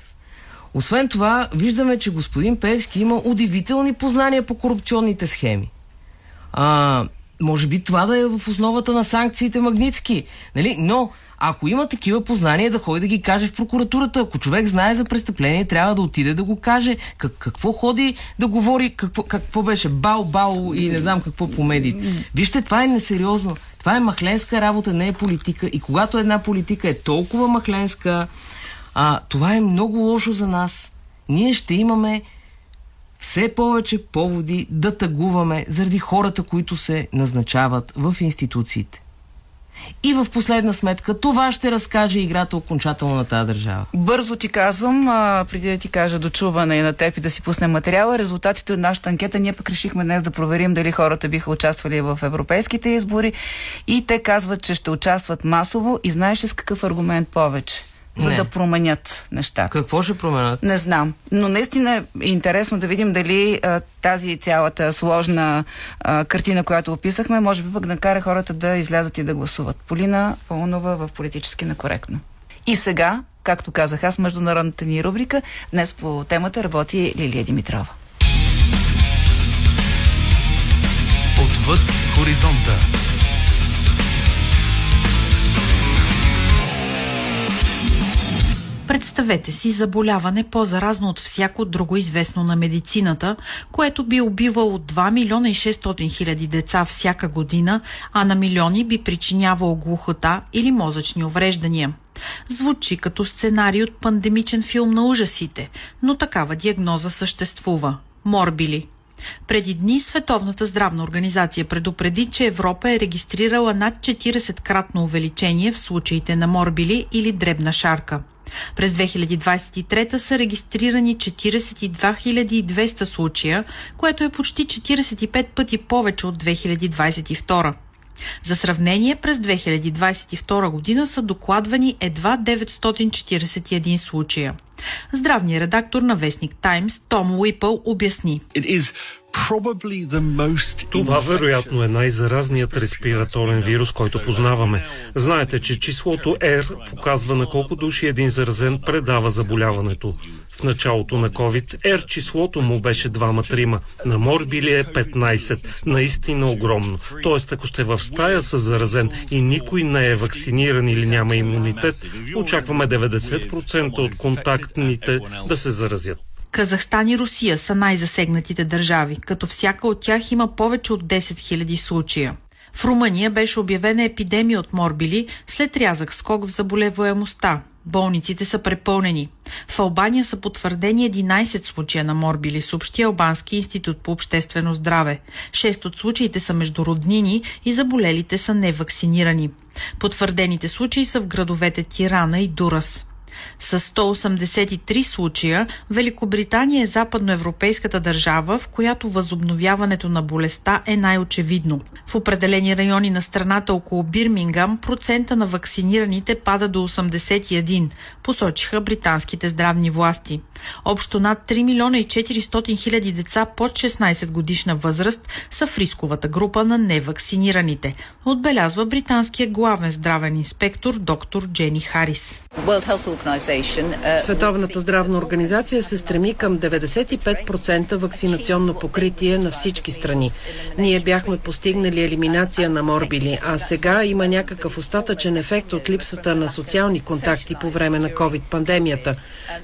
Освен това, виждаме, че господин Пеевски има удивителни познания по корупционните схеми. А, може би това да е в основата на санкциите Магнитски. Нали? Но ако има такива познания, да ходи да ги каже в прокуратурата. Ако човек знае за престъпление, трябва да отиде да го каже. Как, какво ходи да говори, какво, какво беше бал-бал и не знам какво по медиите. Вижте, това е несериозно. Това е махленска работа, не е политика. И когато една политика е толкова махленска, А, това е много лошо за нас. Ние ще имаме все повече поводи да тъгуваме заради хората, които се назначават в институциите. И в последна сметка това ще разкаже играта окончателно на тази държава. Бързо ти казвам, а, преди да ти кажа дочуване и на теб и да си пуснем материала, резултатите от нашата анкета, ние пък решихме днес да проверим дали хората биха участвали в европейските избори и те казват, че ще участват масово и знаеш ли с какъв аргумент повече? За не. да променят нещата. Какво ще променят? Не знам. Но наистина е интересно да видим дали а, тази цялата сложна а, картина, която описахме, може би пък накара хората да излязат и да гласуват. Полина Паунова в Политически некоректно. И сега, както казах аз, международната ни рубрика, днес по темата работи Лилия Димитрова. Отвъд хоризонта. Представете си заболяване по-заразно от всяко друго известно на медицината, което би убивало два милиона и шестстотин хиляди деца всяка година, а на милиони би причинявало глухота или мозъчни увреждания. Звучи като сценарий от пандемичен филм на ужасите, но такава диагноза съществува – морбили. Преди дни Световната здравна организация предупреди, че Европа е регистрирала над четирийсеткратно увеличение в случаите на морбили или дребна шарка. През две хиляди двайсет и трета са регистрирани четирийсет и две хиляди и двеста случая, което е почти четирийсет и пет пъти повече от две хиляди двайсет и втора. За сравнение, през две хиляди двайсет и втора година са докладвани едва деветстотин четирийсет и един случая. Здравният редактор на вестник Таймс Том Уипъл обясни. Това вероятно е най-заразният респираторен вирус, който познаваме. Знаете, че числото R показва на колко души един заразен предава заболяването. В началото на COVID R числото му беше двама-трима. На морбили е петнайсет. Наистина огромно. Тоест, ако сте в стая с заразен и никой не е вакциниран или няма имунитет, очакваме деветдесет процента от контактните да се заразят. Казахстан и Русия са най-засегнатите държави, като всяка от тях има повече от десет хиляди случая. В Румъния беше обявена епидемия от морбили след рязък скок в заболеваемостта. Болниците са препълнени. В Албания са потвърдени единайсет случая на морбили, съобщи Албански институт по обществено здраве. шест от случаите са между роднини и заболелите са невакцинирани. Потвърдените случаи са в градовете Тирана и Дурас. С сто осемдесет и три случая Великобритания е западноевропейската държава, в която възобновяването на болестта е най-очевидно. В определени райони на страната около Бирмингам процента на вакцинираните пада до осемдесет и един, посочиха британските здравни власти. Общо над три милиона и четиристотин хиляди деца под шестнайсет годишна възраст са в рисковата група на неваксинираните, отбелязва британския главен здравен инспектор доктор Джени Харис. Световната здравна организация се стреми към деветдесет и пет процента ваксинационно покритие на всички страни. Ние бяхме постигнали елиминация на морбили, а сега има някакъв остатъчен ефект от липсата на социални контакти по време на COVID-пандемията.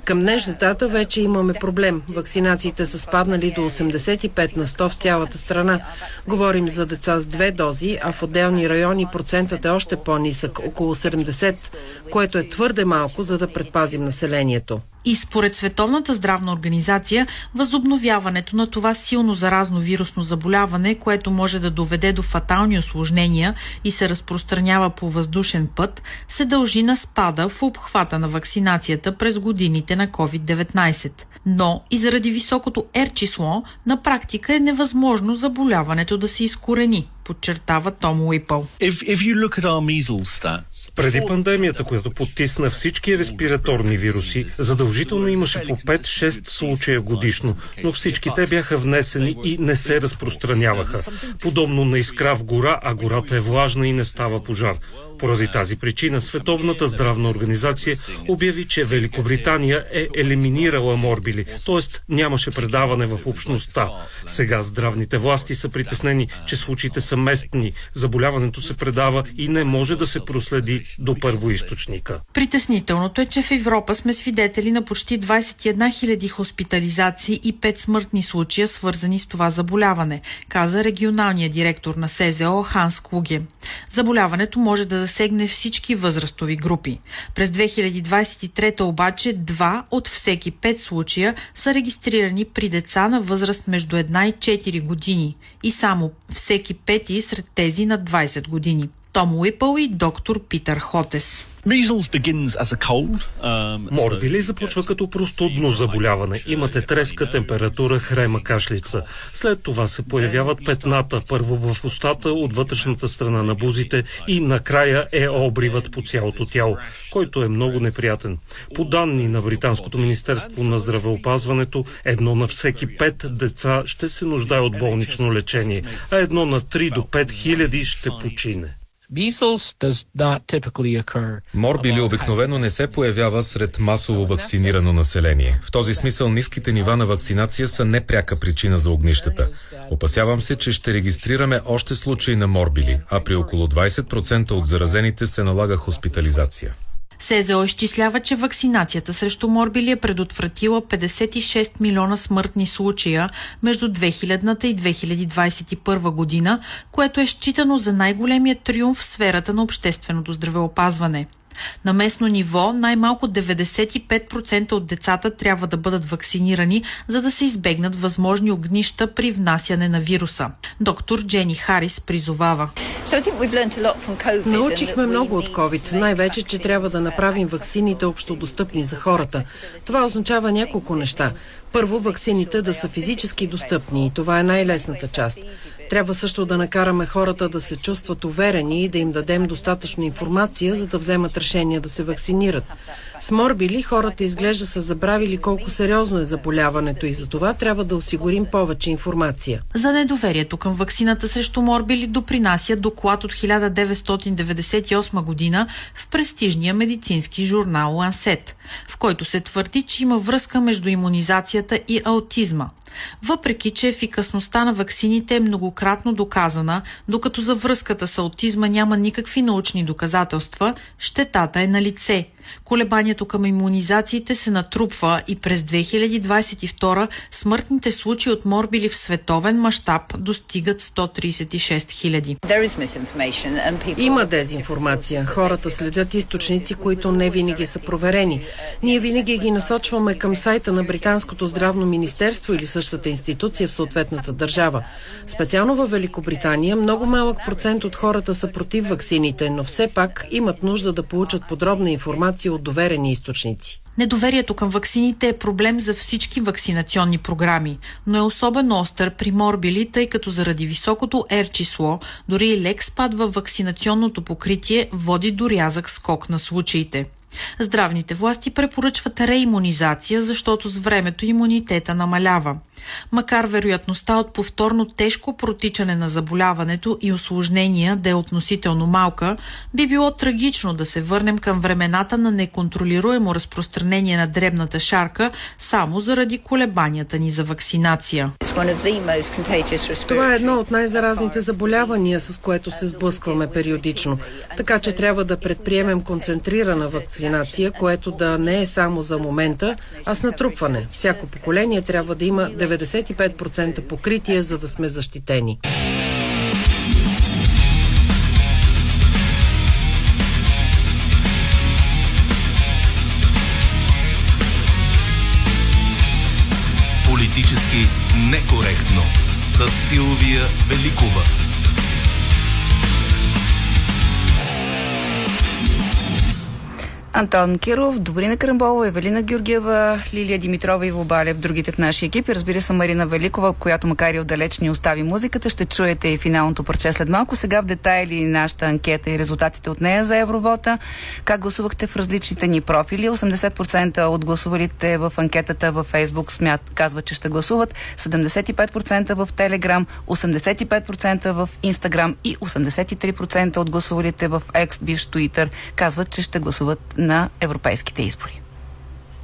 Към днешна дата вече имаме проблем. Ваксинациите са спаднали до осемдесет и пет на сто в цялата страна. Говорим за деца с две дози, а в отделни райони процентът е още по-нисък, около седемдесет, което е твърде малко, за да предпазим населението. И според Световната здравна организация, възобновяването на това силно заразно вирусно заболяване, което може да доведе до фатални осложнения и се разпространява по въздушен път, се дължи на спада в обхвата на вакцинацията през годините на ковид деветнайсет. Но и заради високото R число, на практика е невъзможно заболяването да се изкорени, подчертава Том Уипъл. Преди пандемията, която потисна всички респираторни вируси, задължително имаше по пет-шест случая годишно, но всички те бяха внесени и не се разпространяваха. Подобно на искра в гора, а гората е влажна и не става пожар. Поради тази причина Световната здравна организация обяви, че Великобритания е елиминирала морбили, т.е. нямаше предаване в общността. Сега здравните власти са притеснени, че случаите са местни, заболяването се предава и не може да се проследи до първоизточника. Притеснителното е, че в Европа сме свидетели на почти двайсет и една хиляди хоспитализации и пет смъртни случая, свързани с това заболяване, каза регионалният директор на СЗО Ханс Клуге. Заболяването може да засегне всички възрастови групи. През две хиляди двайсет и трета обаче два от всеки пет случая са регистрирани при деца на възраст между една и четири години и само всеки пети сред тези на двайсет години. Том Уипъл и доктор Питър Хотес. Морбили започва като простудно заболяване. Имате треска, температура, хрема, кашлица. След това се появяват петната, първо в устата, от вътрешната страна на бузите и накрая е обривът по цялото тяло, който е много неприятен. По данни на Британското министерство на здравеопазването, едно на всеки пет деца ще се нуждае от болнично лечение, а едно на три до пет хиляди ще почине. Морбили обикновено не се появява сред масово вакцинирано население. В този смисъл ниските нива на вакцинация са непряка причина за огнищата. Опасявам се, че ще регистрираме още случаи на морбили, а при около двайсет процента от заразените се налага хоспитализация. СЗО изчислява, че вакцинацията срещу морбили е предотвратила петдесет и шест милиона смъртни случая между две хилядната и две хиляди двайсет и първа година, което е считано за най-големия триумф в сферата на общественото здравеопазване. На местно ниво най-малко деветдесет и пет процента от децата трябва да бъдат вакцинирани, за да се избегнат възможни огнища при внасяне на вируса. Доктор Джени Харис призовава. Научихме много от COVID, най-вече, че трябва да направим ваксините общо достъпни за хората. Това означава няколко неща. Първо, ваксините да са физически достъпни и това е най-лесната част. Трябва също да накараме хората да се чувстват уверени и да им дадем достатъчно информация, за да вземат решение да се вакцинират. С морбили хората изглежда са забравили колко сериозно е заболяването и за това трябва да осигурим повече информация. За недоверието към ваксината срещу морбили допринася доклад от хиляда деветстотин деветдесет и осма година в престижния медицински журнал Lancet, в който се твърди, че има връзка между имунизацията и аутизма. Въпреки че ефикасността на ваксините е многократно доказана, докато за връзката с аутизма няма никакви научни доказателства, щетата е на лице. Колебанието към имунизациите се натрупва и през две хиляди двайсет и втора смъртните случаи от морбили в световен мащаб достигат сто трийсет и шест хиляди. Има дезинформация. Хората следят източници, които не винаги са проверени. Ние винаги ги насочваме към сайта на Британското здравно министерство или същата институция в съответната държава. Специално във Великобритания много малък процент от хората са против ваксините, но все пак имат нужда да получат подробна информация от доверени източници. Недоверието към ваксините е проблем за всички вакцинационни програми, но е особено остър при морбили, тъй като заради високото R число, дори и лек спад във вакцинационното покритие води до рязък скок на случаите. Здравните власти препоръчват реимунизация, защото с времето имунитета намалява. Макар вероятността от повторно тежко протичане на заболяването и усложнения да е относително малка, би било трагично да се върнем към времената на неконтролируемо разпространение на дребната шарка само заради колебанията ни за вакцинация. Това е едно от най-заразните заболявания, с което се сблъскваме периодично, така че трябва да предприемем концентрирана вакцинация, което да не е само за момента, а с натрупване. Всяко поколение трябва да има деветдесет и пет процента покритие, за да сме защитени. Политически некоректно с Силвия Великова. Антон Киров, Добрина Карамболова, Евелина Георгиева, Лилия Димитрова и Иво Балев, другите в нашия екип. И разбира се, Марина Великова, която макар и отдалеч ни остави музиката. Ще чуете и финалното парче след малко. Сега в детайли нашата анкета и резултатите от нея за Евровота. Как гласувахте в различните ни профили? осемдесет процента от гласувалите в анкетата във Фейсбук смят, казват, че ще гласуват. седемдесет и пет процента в Телеграм, осемдесет и пет процента в Инстаграм и осемдесет и три процента от гласувалите в Екс, бивш Туитър, казват, че ще гласуват на европейските избори.